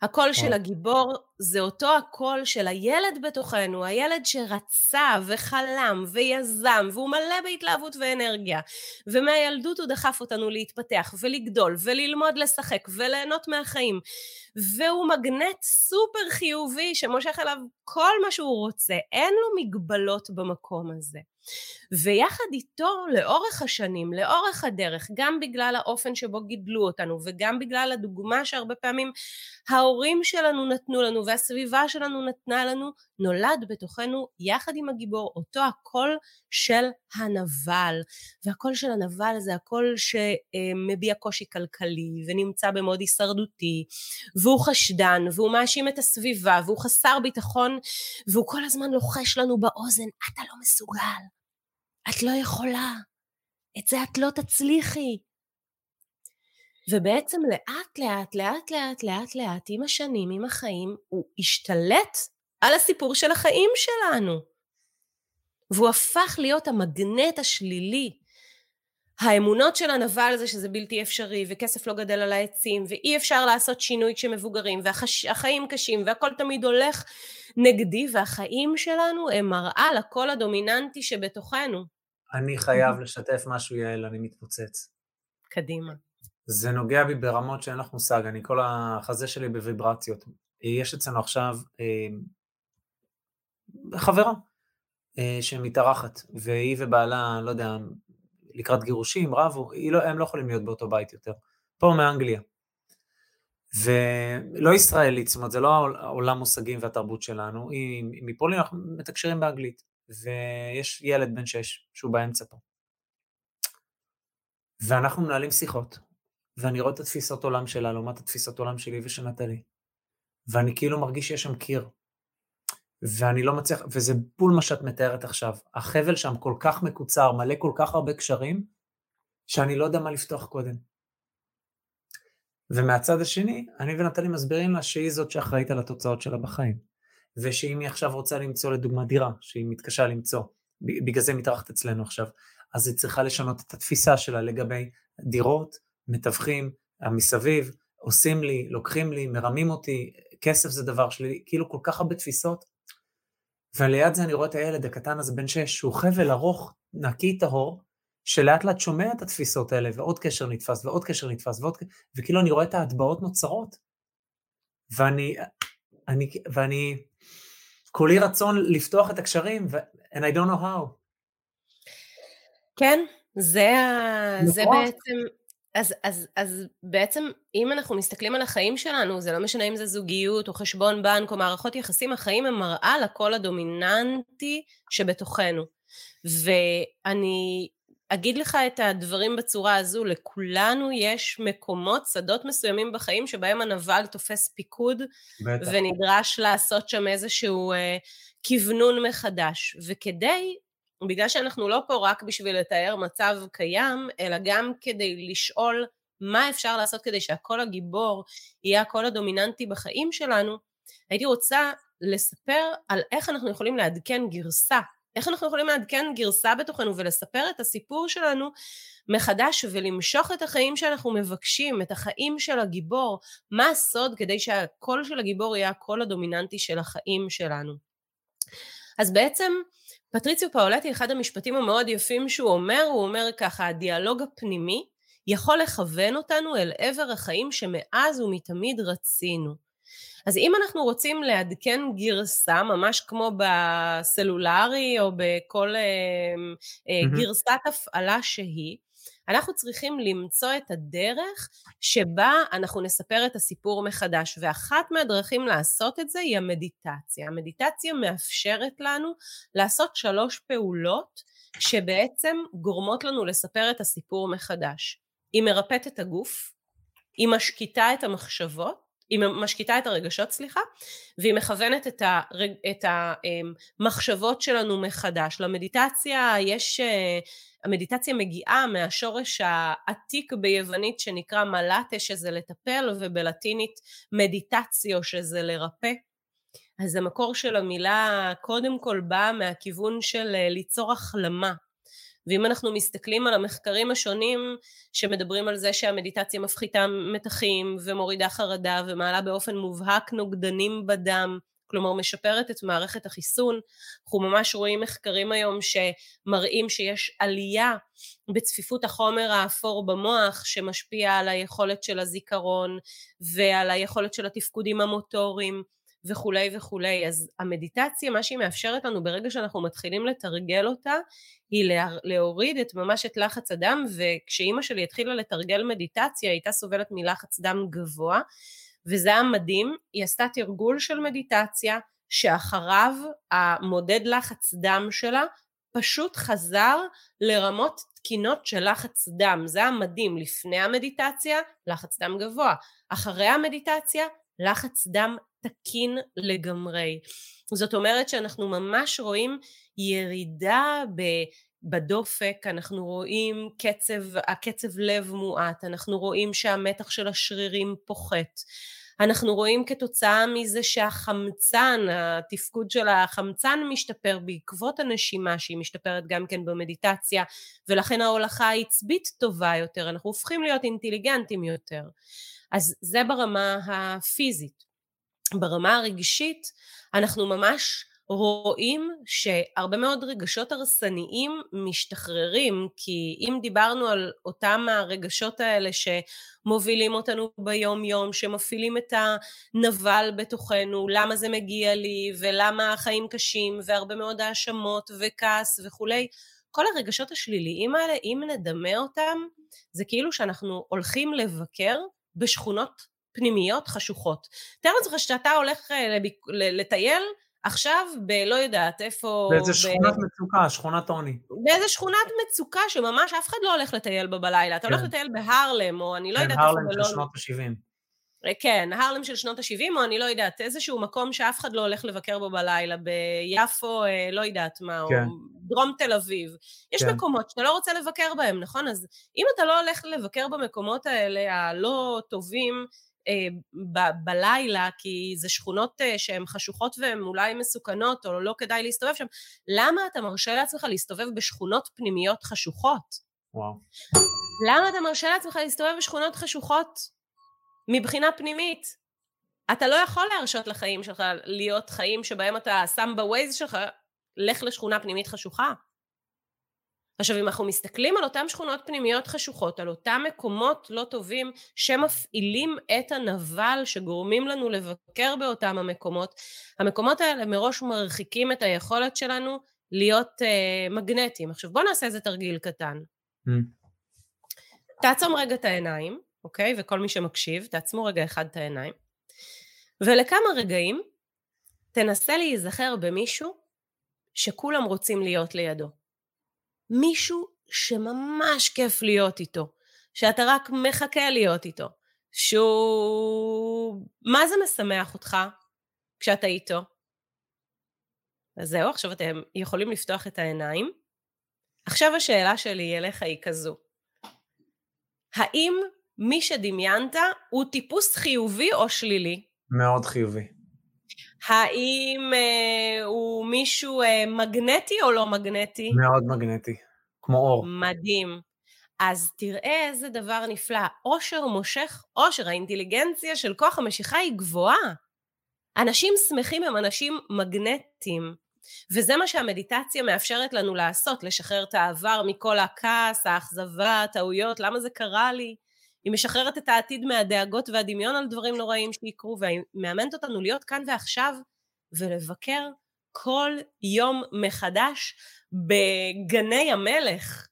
הקול של הגיבור זה אותו הקול של הילד בתוכנו, הילד שרצה וחלם ויזם, והוא מלא בהתלהבות ואנרגיה, ומהילדות הוא דחף אותנו להתפתח ולגדול וללמוד לשחק וליהנות מהחיים, והוא מגנט סופר חיובי שמושך אליו כל מה שהוא רוצה, אין לו מגבלות במקום הזה. ויחד איתו לאורך השנים, לאורך הדרך, גם בגלל האופן שבו גידלו אותנו, וגם בגלל הדוגמה שהרבה פעמים ההורים שלנו נתנו לנו, והסביבה שלנו נתנה לנו, נולד בתוכנו יחד עם הגיבור אותו הקול של הנבל, והקול של הנבל זה הקול שמביע קושי כלכלי ונמצא במוד הישרדותי, והוא חשדן והוא מאשים את הסביבה והוא חסר ביטחון, והוא כל הזמן לוחש לנו באוזן, אתה לא מסוגל, את לא יכולה, את זה את לא תצליחי. ובעצם לאט לאט לאט לאט לאט לאט עם השנים, עם החיים, הוא השתלט על הסיפור של החיים שלנו, והוא הפך להיות המגנט השלילי. האמונות של הנבל זה שזה בלתי אפשרי, וכסף לא גדל על העצים, ואי אפשר לעשות שינוי כשמבוגרים, והחיים קשים, והכל תמיד הולך נגדי, והחיים שלנו הם מראה לקול הדומיננטי שבתוכנו. אני חייב לשתף משהו יעל, אני מתפוצץ. קדימה. זה נוגע בי ברמות שאין לך מושג, אני כל החזה שלי בוויברציות. יש אצלנו עכשיו חברה שמתארחת, והיא ובעלה, לא יודע, לקראת גירושים, רבו, הם לא יכולים להיות באותו בית יותר, פה מאנגליה. ולא ישראלית, זאת אומרת, זה לא עולם מושגים והתרבות שלנו, מפה אנחנו מתקשרים באנגלית, ויש ילד בן שש שהוא באמצע פה. ואנחנו מנהלים שיחות, ואני רואה את התפיסות עולם שלה, לעומת התפיסות עולם שלי ושנתלי, ואני כאילו מרגיש שיש שם קיר, ואני לא מצליח, וזה בול מה שאת מתארת עכשיו, החבל שם כל כך מקוצר, מלא כל כך הרבה קשרים, שאני לא יודע מה לפתוח קודם. ומהצד השני, אני ונתלי מסבירים לה שהיא זאת שאחראית על התוצאות שלה בחיים. ושאם היא עכשיו רוצה למצוא לדוגמה דירה, שהיא מתקשה למצוא, בגלל זה מתארחת אצלנו עכשיו, אז היא צריכה לשנות את התפיסה שלה לגבי דירות, מתווכים, המסביב, עושים לי, לוקחים לי, מרמים אותי, כסף זה דבר שלי, כאילו כל כך הרבה תפיסות. וליד זה אני רואה את הילד הקטן הזה בן שש, שהוא חבל ארוך, נקי טהור, שלאט לאט שומע את התפיסות האלה, ועוד קשר נתפס, ועוד קשר נתפס, ועוד... וכאילו אני רואה את ההטבעות נוצרות, ואני, אני, ואני, כולי רצון לפתוח את הקשרים, ו... and I don't know how. כן, זה, זה בעצם, אז, אז, אז בעצם, אם אנחנו מסתכלים על החיים שלנו, זה לא משנה אם זה זוגיות, או חשבון בנק, או מערכות יחסים, החיים הם מראה לקול הדומיננטי שבתוכנו, ואני... אגיד לך את הדברים בצורה הזו, לכולנו יש מקומות, שדות מסוימים בחיים, שבהם הנבל תופס פיקוד, בטח. ונדרש לעשות שם איזשהו אה, כיוונון מחדש, וכדי, בגלל שאנחנו לא פה רק בשביל לתאר מצב קיים, אלא גם כדי לשאול מה אפשר לעשות, כדי שהקול הגיבור יהיה הקול הדומיננטי בחיים שלנו, הייתי רוצה לספר על איך אנחנו יכולים לעדכן גרסה, איך אנחנו יכולים לעדכן גרסה בתוכנו ולספר את הסיפור שלנו מחדש ולמשוך את החיים שאנחנו מבקשים, את החיים של הגיבור, מה הסוד כדי שהקול של הגיבור יהיה הקול הדומיננטי של החיים שלנו. אז בעצם פטריציו פאולטי, אחד המשפטים המאוד יפים שהוא אומר, הוא אומר ככה, הדיאלוג הפנימי יכול לכוון אותנו אל עבר החיים שמאז ומתמיד רצינו. אז אם אנחנו רוצים לעדכן גרסה, ממש כמו בסלולרי או בכל mm-hmm. גרסת הפעלה שהיא, אנחנו צריכים למצוא את הדרך שבה אנחנו נספר את הסיפור מחדש, ואחת מהדרכים לעשות את זה היא המדיטציה. המדיטציה מאפשרת לנו לעשות שלוש פעולות שבעצם גורמות לנו לספר את הסיפור מחדש. היא מרפאת את הגוף, היא משקיטה את המחשבות, היא משקיטה את הרגשות, סליחה, והיא מכוונת את, הרג... את המחשבות שלנו מחדש. למדיטציה יש, המדיטציה מגיעה מהשורש העתיק ביוונית שנקרא מלאטה, שזה לטפל, ובלטינית מדיטציו, שזה לרפא. אז המקור של המילה קודם כל בא מהכיוון של ליצור החלמה. ואם אנחנו מסתכלים על המחקרים השונים שמדברים על זה שהמדיטציה מפחיתה מתחים ומורידה חרדה ומעלה באופן מובהק נוגדנים בדם, כלומר משפרת את מערכת החיסון, אנחנו ממש רואים מחקרים היום שמראים שיש עלייה בצפיפות החומר האפור במוח שמשפיע על היכולת של הזיכרון ועל היכולת של התפקודים המוטוריים וכולי וכולי. אז המדיטציה, מה שהיא מאפשרת לנו ברגע שאנחנו מתחילים לתרגל אותה, היא להוריד את ממש את לחץ הדם, וכשאימא שלי התחילה לתרגל מדיטציה, היא הייתה סובלת מלחץ דם גבוה, וזה היה מדהים, היא עשתה תרגול של מדיטציה, שאחריו המודד לחץ דם שלה, פשוט חזר לרמות תקינות של לחץ דם, זה היה מדהים, לפני המדיטציה, לחץ דם גבוה, אחרי המדיטציה, לחץ דם תקין לגמרי. זאת אומרת שאנחנו ממש רואים ירידה בדופק, אנחנו רואים קצב, הקצב לב מועט, אנחנו רואים שהמתח של השרירים פוחת, אנחנו רואים כתוצאה מזה שהחמצן, התפקוד של החמצן משתפר בעקבות הנשימה שהיא משתפרת גם כן במדיטציה, ולכן ההולכה העצבית טובה יותר, אנחנו הופכים להיות אינטליגנטים יותר. אז זה ברמה הפיזית. ברמה הרגשית אנחנו ממש רואים שהרבה מאוד רגשות הרסניים משתחררים, כי אם דיברנו על אותם הרגשות האלה שמובילים אותנו ביום יום, שמפעילים את הנבל בתוכנו, למה זה מגיע לי ולמה החיים קשים והרבה מאוד האשמות וכעס וכולי, כל הרגשות השליליים האלה אם נדמה אותם זה כאילו שאנחנו הולכים לבקר בשכונות פנימיות חשוכות. תאר לך שאתה הולך לטייל עכשיו בלא יודעת איפה... באיזה שכונת מצוקה, שכונת עוני. באיזה שכונת מצוקה שממש אף אחד לא הולך לטייל בבלילה, אתה הולך לטייל בהרלם, או אני לא יודעת איפה... כן, הרלם של שנות ה-שבעים. כן, הרלם של שנות ה-שבעים, או אני לא יודעת, איזשהו מקום שאף אחד לא הולך לבקר בו בלילה, ביפו, לא יודעת מה, כן. או דרום תל אביב. יש כן. מקומות שאתה לא רוצה לבקר בהם, נכון? אז אם אתה לא הולך לבקר במקומות האלה, הלא טובים אה, ב- בלילה, כי זה שכונות אה, שהן חשוכות והן אולי מסוכנות, או לא כדאי להסתובב שם, למה אתה מרשה לעצמך להסתובב בשכונות פנימיות חשוכות? וואו. למה אתה מרשה לעצמך להסתובב בשכונות חשוכות? מבחינה פנימית, אתה לא יכול להרשות לחיים שלך להיות חיים שבהם אתה שם בווייז שלך, לך לשכונה פנימית חשוכה. עכשיו, אם אנחנו מסתכלים על אותם שכונות פנימיות חשוכות, על אותם מקומות לא טובים שמפעילים את הנבל שגורמים לנו לבקר באותם המקומות, המקומות האלה מראש מרחיקים את היכולת שלנו להיות uh, מגנטיים. עכשיו, בוא נעשה איזה תרגיל קטן. Mm. תעצום רגע את העיניים, אוקיי? וכל מי שמקשיב, תעצמו רגע אחד את העיניים. ולכמה רגעים, תנסה להיזכר במישהו שכולם רוצים להיות לידו. מישהו שממש כיף להיות איתו, שאתה רק מחכה להיות איתו, שהוא... מה זה משמח אותך כשאתה איתו? אז זהו, עכשיו אתם יכולים לפתוח את העיניים. עכשיו השאלה שלי אליך היא כזו. האם... מי שדמיינת הוא טיפוס חיובי או שלילי? מאוד חיובי. האם אה, הוא מישהו אה, מגנטי או לא מגנטי? מאוד מגנטי, כמו אור. מדהים. אז תראה איזה דבר נפלא, עושר מושך עושר, האינטליגנציה של כוח המשיכה היא גבוהה. אנשים שמחים הם אנשים מגנטיים, וזה מה שהמדיטציה מאפשרת לנו לעשות, לשחרר את העבר מכל הכעס, האכזבה, הטעויות, למה זה קרה לי? היא משחררת את העתיד מהדאגות והדמיון על דברים נוראים שיקרו, והיא מאמנת אותנו להיות כאן ועכשיו, ולבקר כל יום מחדש בגני המלך,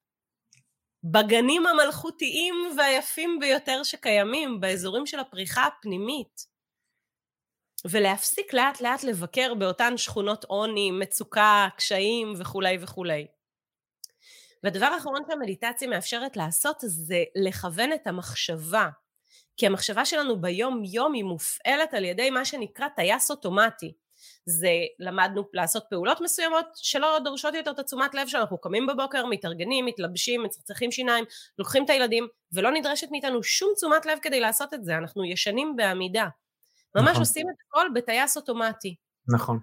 בגנים המלכותיים והיפים ביותר שקיימים, באזורים של הפריחה הפנימית, ולהפסיק לאט לאט לבקר באותן שכונות עוני, מצוקה, קשיים וכו' וכו'. והדבר האחרון שהמדיטציה מאפשרת לעשות זה לכוון את המחשבה, כי המחשבה שלנו ביום יום היא מופעלת על ידי מה שנקרא טייס אוטומטי. זה למדנו לעשות פעולות מסוימות שלא דורשות יותר את תשומת לב, שאנחנו קמים בבוקר, מתארגנים, מתלבשים, מצחצחים שיניים, לוקחים את הילדים, ולא נדרשת מאיתנו שום תשומת לב כדי לעשות את זה, אנחנו ישנים בעמידה. ממש נכון. עושים את הכל בטייס אוטומטי. נכון.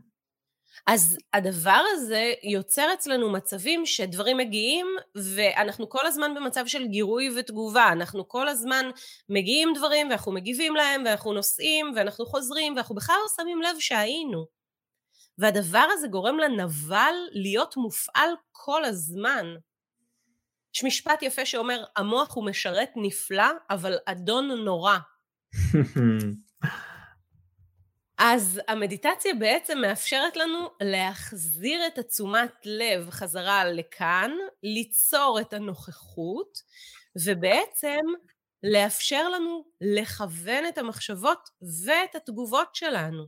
אז הדבר הזה יוצר אצלנו מצבים שדברים מגיעים, ואנחנו כל הזמן במצב של גירוי ותגובה, אנחנו כל הזמן מגיעים דברים, ואנחנו מגיבים להם, ואנחנו נוסעים, ואנחנו חוזרים, ואנחנו בכלל לא שמים לב שהיינו. והדבר הזה גורם לנבל להיות מופעל כל הזמן. יש משפט יפה שאומר, המוח הוא משרת נפלא, אבל אדון נורא. אז המדיטציה בעצם מאפשרת לנו להחזיר את התשומת לב חזרה לכאן, ליצור את הנוכחות, ובעצם לאפשר לנו לכוון את המחשבות ואת התגובות שלנו.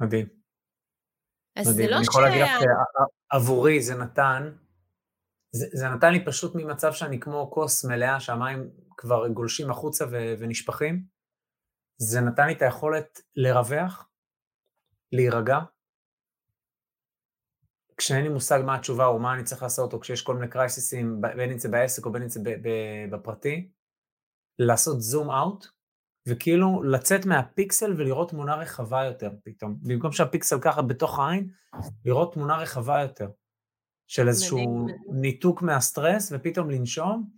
מדהים. אז מדהים. זה לא ש... אני יכול להגיד לך שעבורי זה נתן, זה, זה נתן לי פשוט ממצב שאני כמו כוס מלאה, שהמים כבר גולשים החוצה ו, ונשפכים, זה נתן לי את היכולת לרווח, להירגע, כשאין לי מושג מה התשובה או מה אני צריך לעשות, או כשיש כל מיני קרייסיסים, בין אם זה בעסק או בין אם זה בפרטי, לעשות זום אאוט, וכאילו לצאת מהפיקסל ולראות תמונה רחבה יותר פתאום. במקום שהפיקסל ככה בתוך העין, לראות תמונה רחבה יותר, של איזשהו ניתוק מהסטרס, ופתאום לנשום,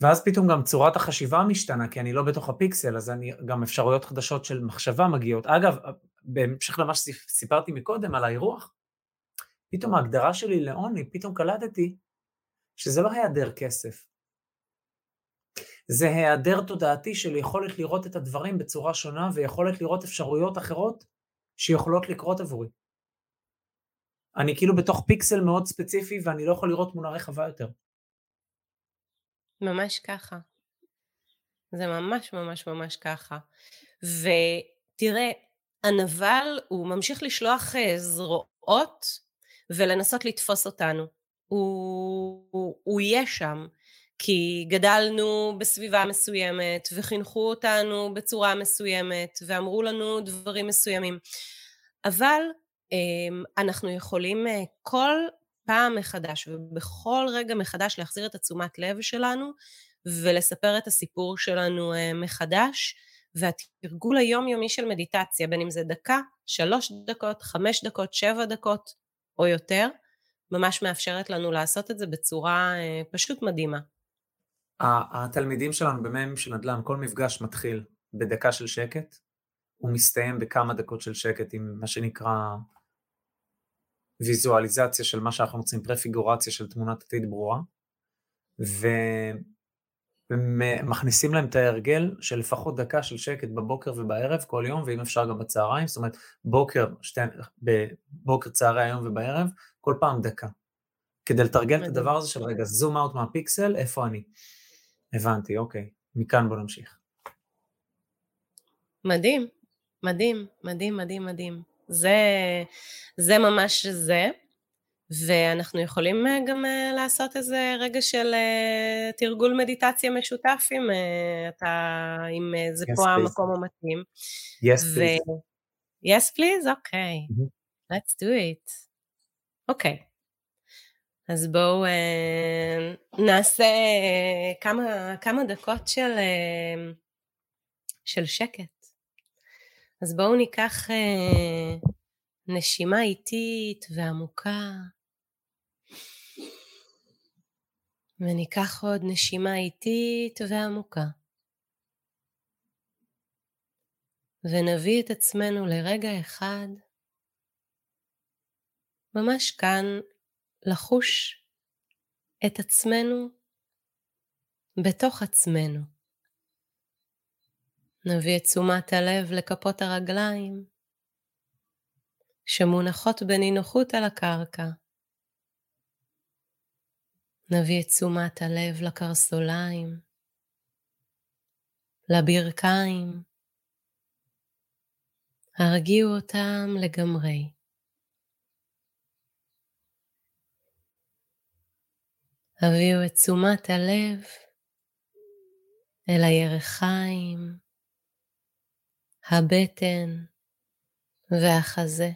ואז פתאום גם צורת החשיבה משתנה, כי אני לא בתוך הפיקסל, אז אני, גם אפשרויות חדשות של מחשבה מגיעות. אגב, בהמשך למה שסיפרתי מקודם על האירוח, פתאום ההגדרה שלי לעוני, פתאום קלטתי שזה לא היעדר כסף. זה היעדר תודעתי של יכולת לראות את הדברים בצורה שונה, ויכולת לראות אפשרויות אחרות שיכולות לקרות עבורי. אני כאילו בתוך פיקסל מאוד ספציפי, ואני לא יכול לראות תמונה רחבה יותר. ממש ככה, זה ממש ממש ממש ככה, ותראה, הנבל הוא ממשיך לשלוח זרועות ולנסות לתפוס אותנו, הוא, הוא, הוא יהיה שם, כי גדלנו בסביבה מסוימת, וחינכו אותנו בצורה מסוימת, ואמרו לנו דברים מסוימים. אבל אנחנו יכולים כל פעם מחדש, ובכל רגע מחדש להחזיר את תשומת לב שלנו, ולספר את הסיפור שלנו מחדש, והתרגול היומיומי של מדיטציה, בין אם זה דקה, שלוש דקות, חמש דקות, שבע דקות או יותר, ממש מאפשרת לנו לעשות את זה בצורה פשוט מדהימה. התלמידים שלנו במאמנים של נדל"ן, כל מפגש מתחיל בדקה של שקט, ומסתיים בכמה דקות של שקט עם מה שנקרא ויזואליזציה של מה שאנחנו רוצים, פרפיגורציה של תמונת עתיד ברורה, ומכניסים להם את ההרגל של לפחות דקה של שקט בבוקר ובערב כל יום, ואם אפשר גם בצהריים, זאת אומרת בוקר, שתי, בבוקר צהרי היום ובערב, כל פעם דקה. כדי לתרגל את הדבר הזה של רגע, זום אאוט מהפיקסל, איפה אני? הבנתי, אוקיי, מכאן בוא נמשיך. מדהים, מדהים, מדהים, מדהים, מדהים. זה, זה ממש זה, ואנחנו יכולים גם לעשות איזה רגע של תרגול מדיטציה משותף, אם, אתה, אם זה yes, פה please. המקום המתאים. Yes, ו- please. Yes, please? אוקיי. Okay. Mm-hmm. Let's do it. אוקיי. Okay. אז בואו נעשה כמה, כמה דקות של, של שקט. אז בואו ניקח נשימה איטית ועמוקה, וניקח עוד נשימה איטית ועמוקה, ונביא את עצמנו לרגע אחד, ממש כאן, לחוש את עצמנו בתוך עצמנו. נביא את תשומת הלב לכפות הרגליים שמונחות בנינוחות על הקרקע. נביא את תשומת הלב לקרסוליים, לברכיים. הרגיעו אותם לגמרי. הביאו את תשומת הלב אל הירכיים, הבטן והחזה.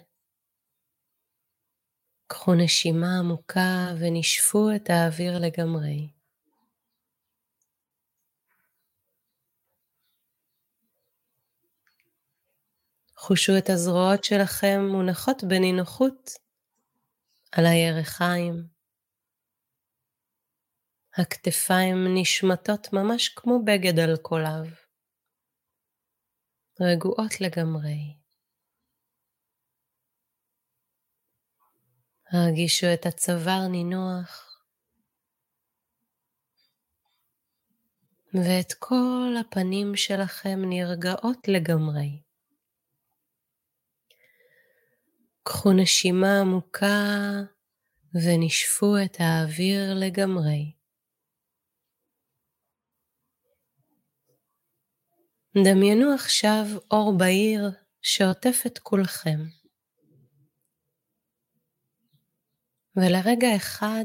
קחו נשימה עמוקה ונשפו את האוויר לגמרי. חושו את הזרועות שלכם מונחות בנינוחות על הירכיים. הכתפיים נשמטות ממש כמו בגד על קוליו, רגועות לגמרי. הרגישו את הצוואר נינוח, ואת כל הפנים שלכם נרגעות לגמרי. קחו נשימה עמוקה ונשפו את האוויר לגמרי. דמיינו עכשיו אור בהיר שעוטף את כולכם. ולרגע אחד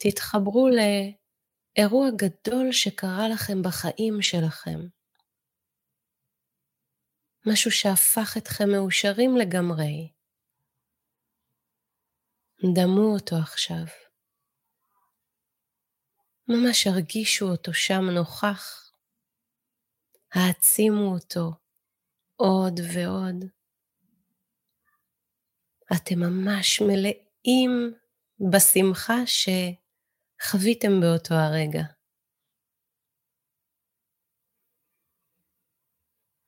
תתחברו לאירוע גדול שקרה לכם בחיים שלכם. משהו שהפך אתכם מאושרים לגמרי. דמו אותו עכשיו. ממש הרגישו אותו שם נוכח. העצימו אותו עוד ועוד. אתם ממש מלאים בשמחה שחוויתם באותו הרגע.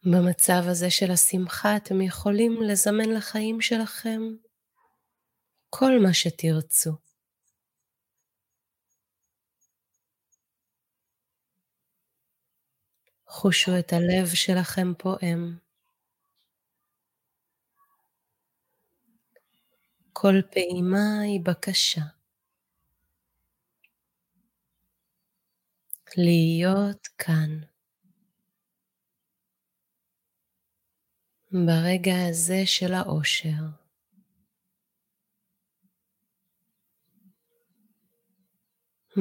במצב הזה של השמחה אתם יכולים לזמן לחיים שלכם כל מה שתרצו. חושו את הלב שלכם פועם. כל פעימה היא בקשה. להיות כאן. ברגע הזה של האושר.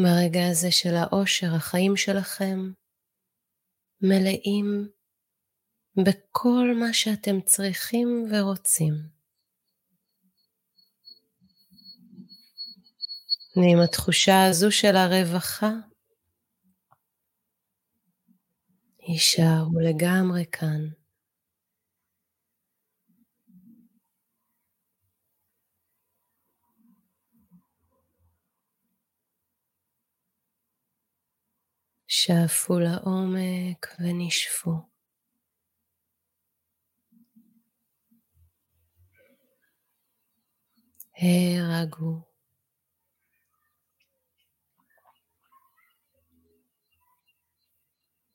ברגע הזה של האושר, החיים שלכם מלאים בכל מה שאתם צריכים ורוצים. ועם התחושה הזו של הרווחה, יישארו לגמרי כאן. שאפו לעומק ונשפו. הרגעו.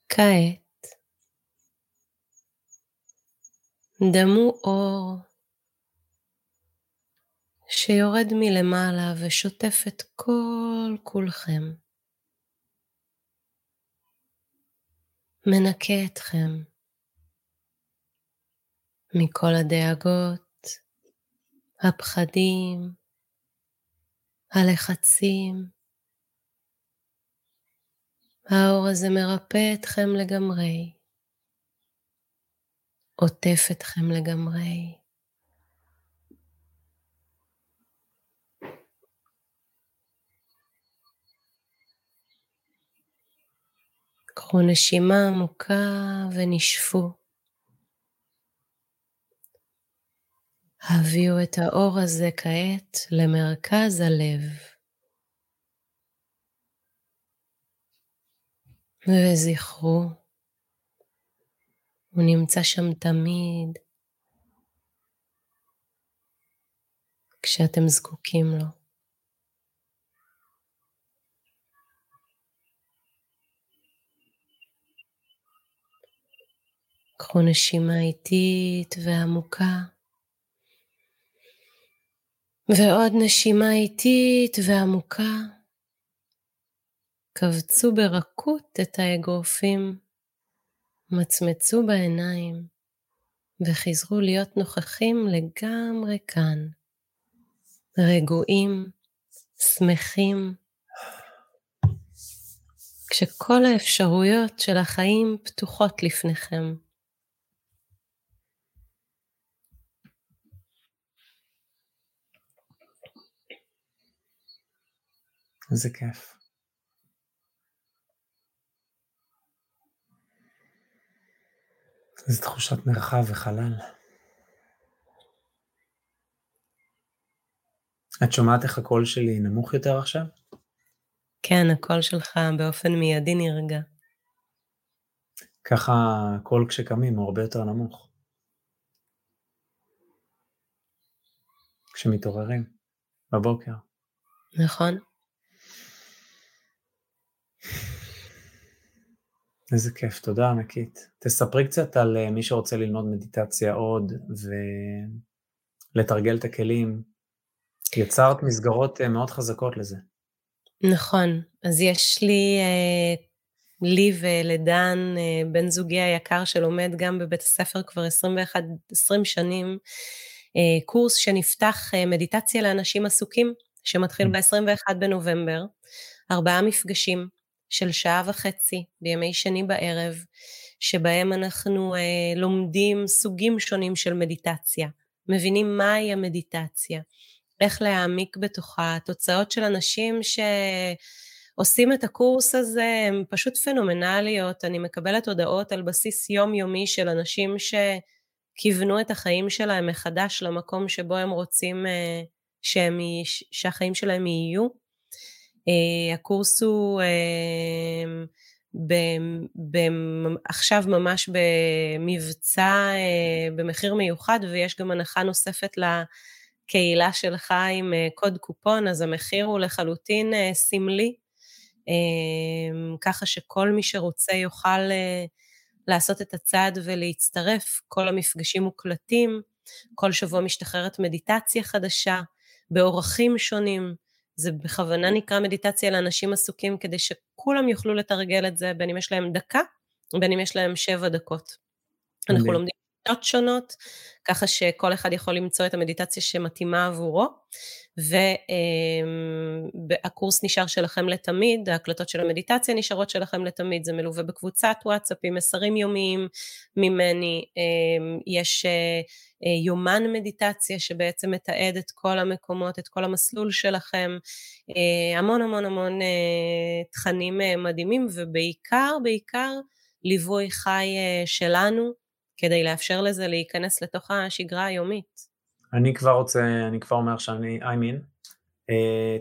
כעת, דמו אור שיורד מלמעלה ושוטף את כל כולכם. מנקה אתכם מכל הדאגות, הפחדים, הלחצים. האור הזה מרפא אתכם לגמרי, עוטף אתכם לגמרי. קחו נשימה עמוקה ונשפו. הביאו את האור הזה כעת למרכז הלב. וזכרו, הוא נמצא שם תמיד, כשאתם זקוקים לו. קחו נשימה איטית ועמוקה, ועוד נשימה איטית ועמוקה. קבצו ברכות את האגרופים, מצמצו בעיניים, וחזרו להיות נוכחים לגמרי כאן. רגועים, שמחים, כשכל האפשרויות של החיים פתוחות לפניכם. זה כיף. זו תחושת מרחב וחלל. את שומעת איך הקול שלי נמוך יותר עכשיו? כן, הקול שלך באופן מיידי נרגע. ככה הקול כשקמים הוא הרבה יותר נמוך. כשמתעוררים בבוקר. נכון. איזה כיף, תודה ענקית. תספרי קצת על מי שרוצה ללמוד מדיטציה עוד ולתרגל את הכלים. יצרת מסגרות מאוד חזקות לזה. נכון, אז יש לי, לי ולדן, בן זוגי היקר שלומד גם בבית הספר כבר עשרים ואחת, עשרים שנים, קורס שנפתח מדיטציה לאנשים עסוקים, שמתחיל ב-עשרים ואחד בנובמבר, ארבעה מפגשים. של שעה וחצי בימי שני בערב, שבהם אנחנו אה, לומדים סוגים שונים של מדיטציה, מבינים מהי המדיטציה, איך להעמיק בתוכה. התוצאות של אנשים שעושים את הקורס הזה הם פשוט פנומנליות. אני מקבלת הודעות על בסיס יומיומי של אנשים שכיוונו את החיים שלהם מחדש למקום שבו הם רוצים אה, שהם, שהחיים שלהם יהיו. Uh, הקורס הוא uh, ב- ב- עכשיו ממש במבצע uh, במחיר מיוחד, ויש גם הנחה נוספת לקהילה שלך עם uh, קוד קופון, אז המחיר הוא לחלוטין uh, סמלי, uh, ככה שכל מי שרוצה יוכל uh, לעשות את הצעד ולהצטרף. כל המפגשים מוקלטים, כל שבוע משתחררת מדיטציה חדשה, באורחים שונים. זה בכוונה נקרא מדיטציה לאנשים עסוקים, כדי שכולם יוכלו לתרגל את זה, בין אם יש להם דקה, בין אם יש להם שבע דקות. אנחנו לומדים שיטות שונות, ככה שכל אחד יכול למצוא את המדיטציה שמתאימה עבורו, והקורס נשאר שלכם לתמיד, ההקלטות של המדיטציה נשארות שלכם לתמיד, זה מלווה בקבוצת וואטסאפים, מסרים יומיים ממני, יש יומן מדיטציה שבעצם מתעד את כל המקומות, את כל המסלול שלכם, המון המון המון תכנים מדהימים, ובעיקר בעיקר ליווי חי שלנו, כדי לאפשר לזה להיכנס לתוך השגרה היומית. אני כבר רוצה, אני כבר אומר שאני, I mean,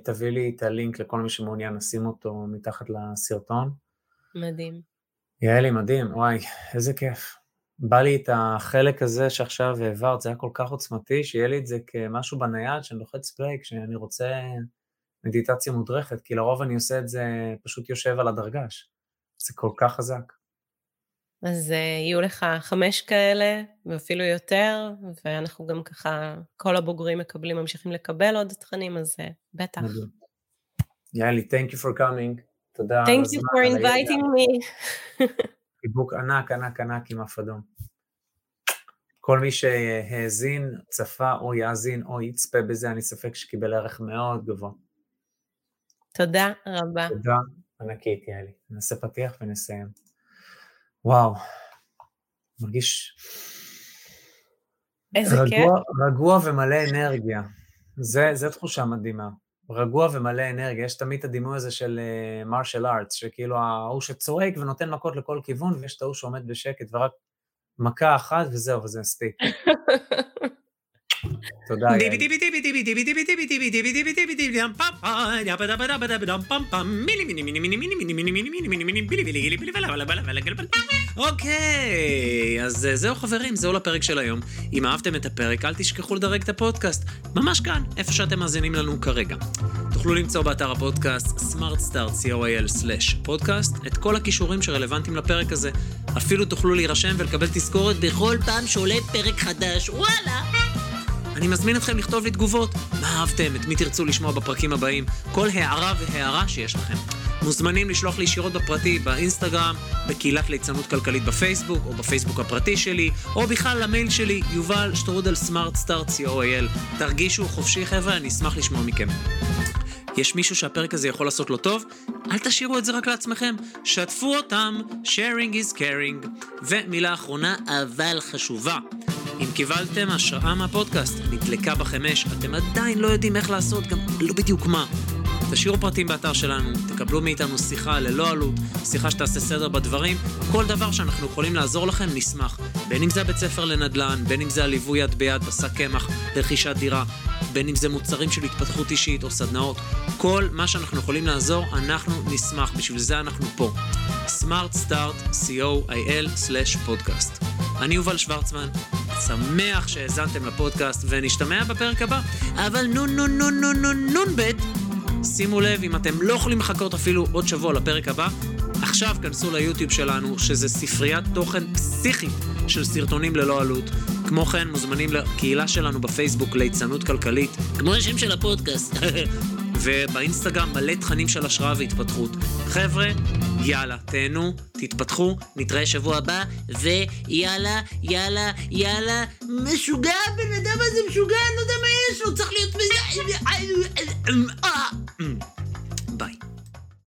תביא לי את הלינק לכל מי שמעוניין, נשים אותו מתחת לסרטון. מדהים. יעלי, מדהים, וואי, איזה כיף. בא לי את החלק הזה שעכשיו העברת, זה היה כל כך עוצמתי, שיהיה לי את זה כמשהו בנייד, שאני לוחץ פלייק, שאני רוצה מדיטציה מודרכת, כי לרוב אני עושה את זה, פשוט יושב על הדרגש. זה כל כך חזק. אז יהיו לך חמש כאלה, ואפילו יותר, ואנחנו גם ככה, כל הבוגרים מקבלים, ממשיכים לקבל עוד תכנים, אז בטח. יעלי, thank you for coming. תודה. Thank you for inviting me. חיבוק ענק, ענק, ענק עם הפדום. כל מי שהאזין, צפה או יאזין או יצפה בזה, אני ספק שקיבל ערך מאוד גבוה. תודה רבה. תודה ענקית, יעלי. נעשה פתיח ונסיים. וואו, מרגיש רגוע, רגוע ומלא אנרגיה, זה, זה תחושה מדהימה, רגוע ומלא אנרגיה, יש תמיד את הדימוי הזה של martial arts, שכאילו ההוא שצורק ונותן מכות לכל כיוון, ויש את ההוא שעומד בשקט ורק מכה אחת וזהו, וזה מספיק. תודה. אוקיי, אז זהו חברים, זהו לפרק של היום. אם אהבתם את הפרק, אל תשכחו לדרג את הפודקאסט, ממש כאן, איפה שאתם מאזינים לנו כרגע. תוכלו למצוא באתר הפודקאסט סמארט סטארט דוט קו דוט איי אל סלש פודקאסט את כל הכישורים שרלוונטיים לפרק הזה. אפילו תוכלו להירשם ולקבל תזכורת בכל פעם שעולה פרק חדש. וואלה! אני מזמין אתכם לכתוב לי תגובות, מה אהבתם, את מי תרצו לשמוע בפרקים הבאים, כל הערה והערה שיש לכם. מוזמנים לשלוח לי ישירות בפרטי באינסטגרם, בקהילת ליצנות כלכלית בפייסבוק, או בפייסבוק הפרטי שלי, או בכלל למייל שלי, יובל שטרודל סמארט סטארט דוט קו דוט איי אל. תרגישו חופשי חבר'ה, אני אשמח לשמוע מכם. יש מישהו שהפרק הזה יכול לעשות לו טוב? אל תשאירו את זה רק לעצמכם, שתפו אותם, sharing is caring. ומילה אחרונה, אבל חשובה. אם קיבלתם השראה מהפודקאסט, נדלקה בחמש, אתם עדיין לא יודעים איך לעשות, גם לא בדיוק מה. תשאירו פרטים באתר שלנו, תקבלו מאיתנו שיחה ללא עלות, שיחה שתעשה סדר בדברים, כל דבר שאנחנו יכולים לעזור לכם נשמח, בין אם זה בית ספר לנדלן, בין אם זה הליווי יד ביד, בשק קמח, לרכישת דירה, בין אם זה מוצרים של התפתחות אישית או סדנאות, כל מה שאנחנו יכולים לעזור, אנחנו נשמח, בשביל זה אנחנו פה. סמארט סטארט דוט קו דוט איי אל סלש פודקאסט. אני יובל שוורצמן, שמח שהאזנתם לפודקאסט ונשתמע בפרק הבא, אבל נון נון נון נון נון נון בית, שימו לב אם אתם לא יכולים לחכות אפילו עוד שבוע לפרק הבא, עכשיו כנסו ליוטיוב שלנו שזה ספריית תוכן פסיכית של סרטונים ללא עלות, כמו כן מוזמנים לקהילה שלנו בפייסבוק ליצנות כלכלית, כמו השם של הפודקאסט, ובאינסטגרם מלא תכנים של השראה והתפתחות. חבר'ה, יאללה, תהנו, תתפתחו, נתראה שבוע הבא, ויאללה, יאללה, יאללה, משוגע, בן אדם הזה משוגע, אני לא יודע מה יש לו, צריך להיות מזה...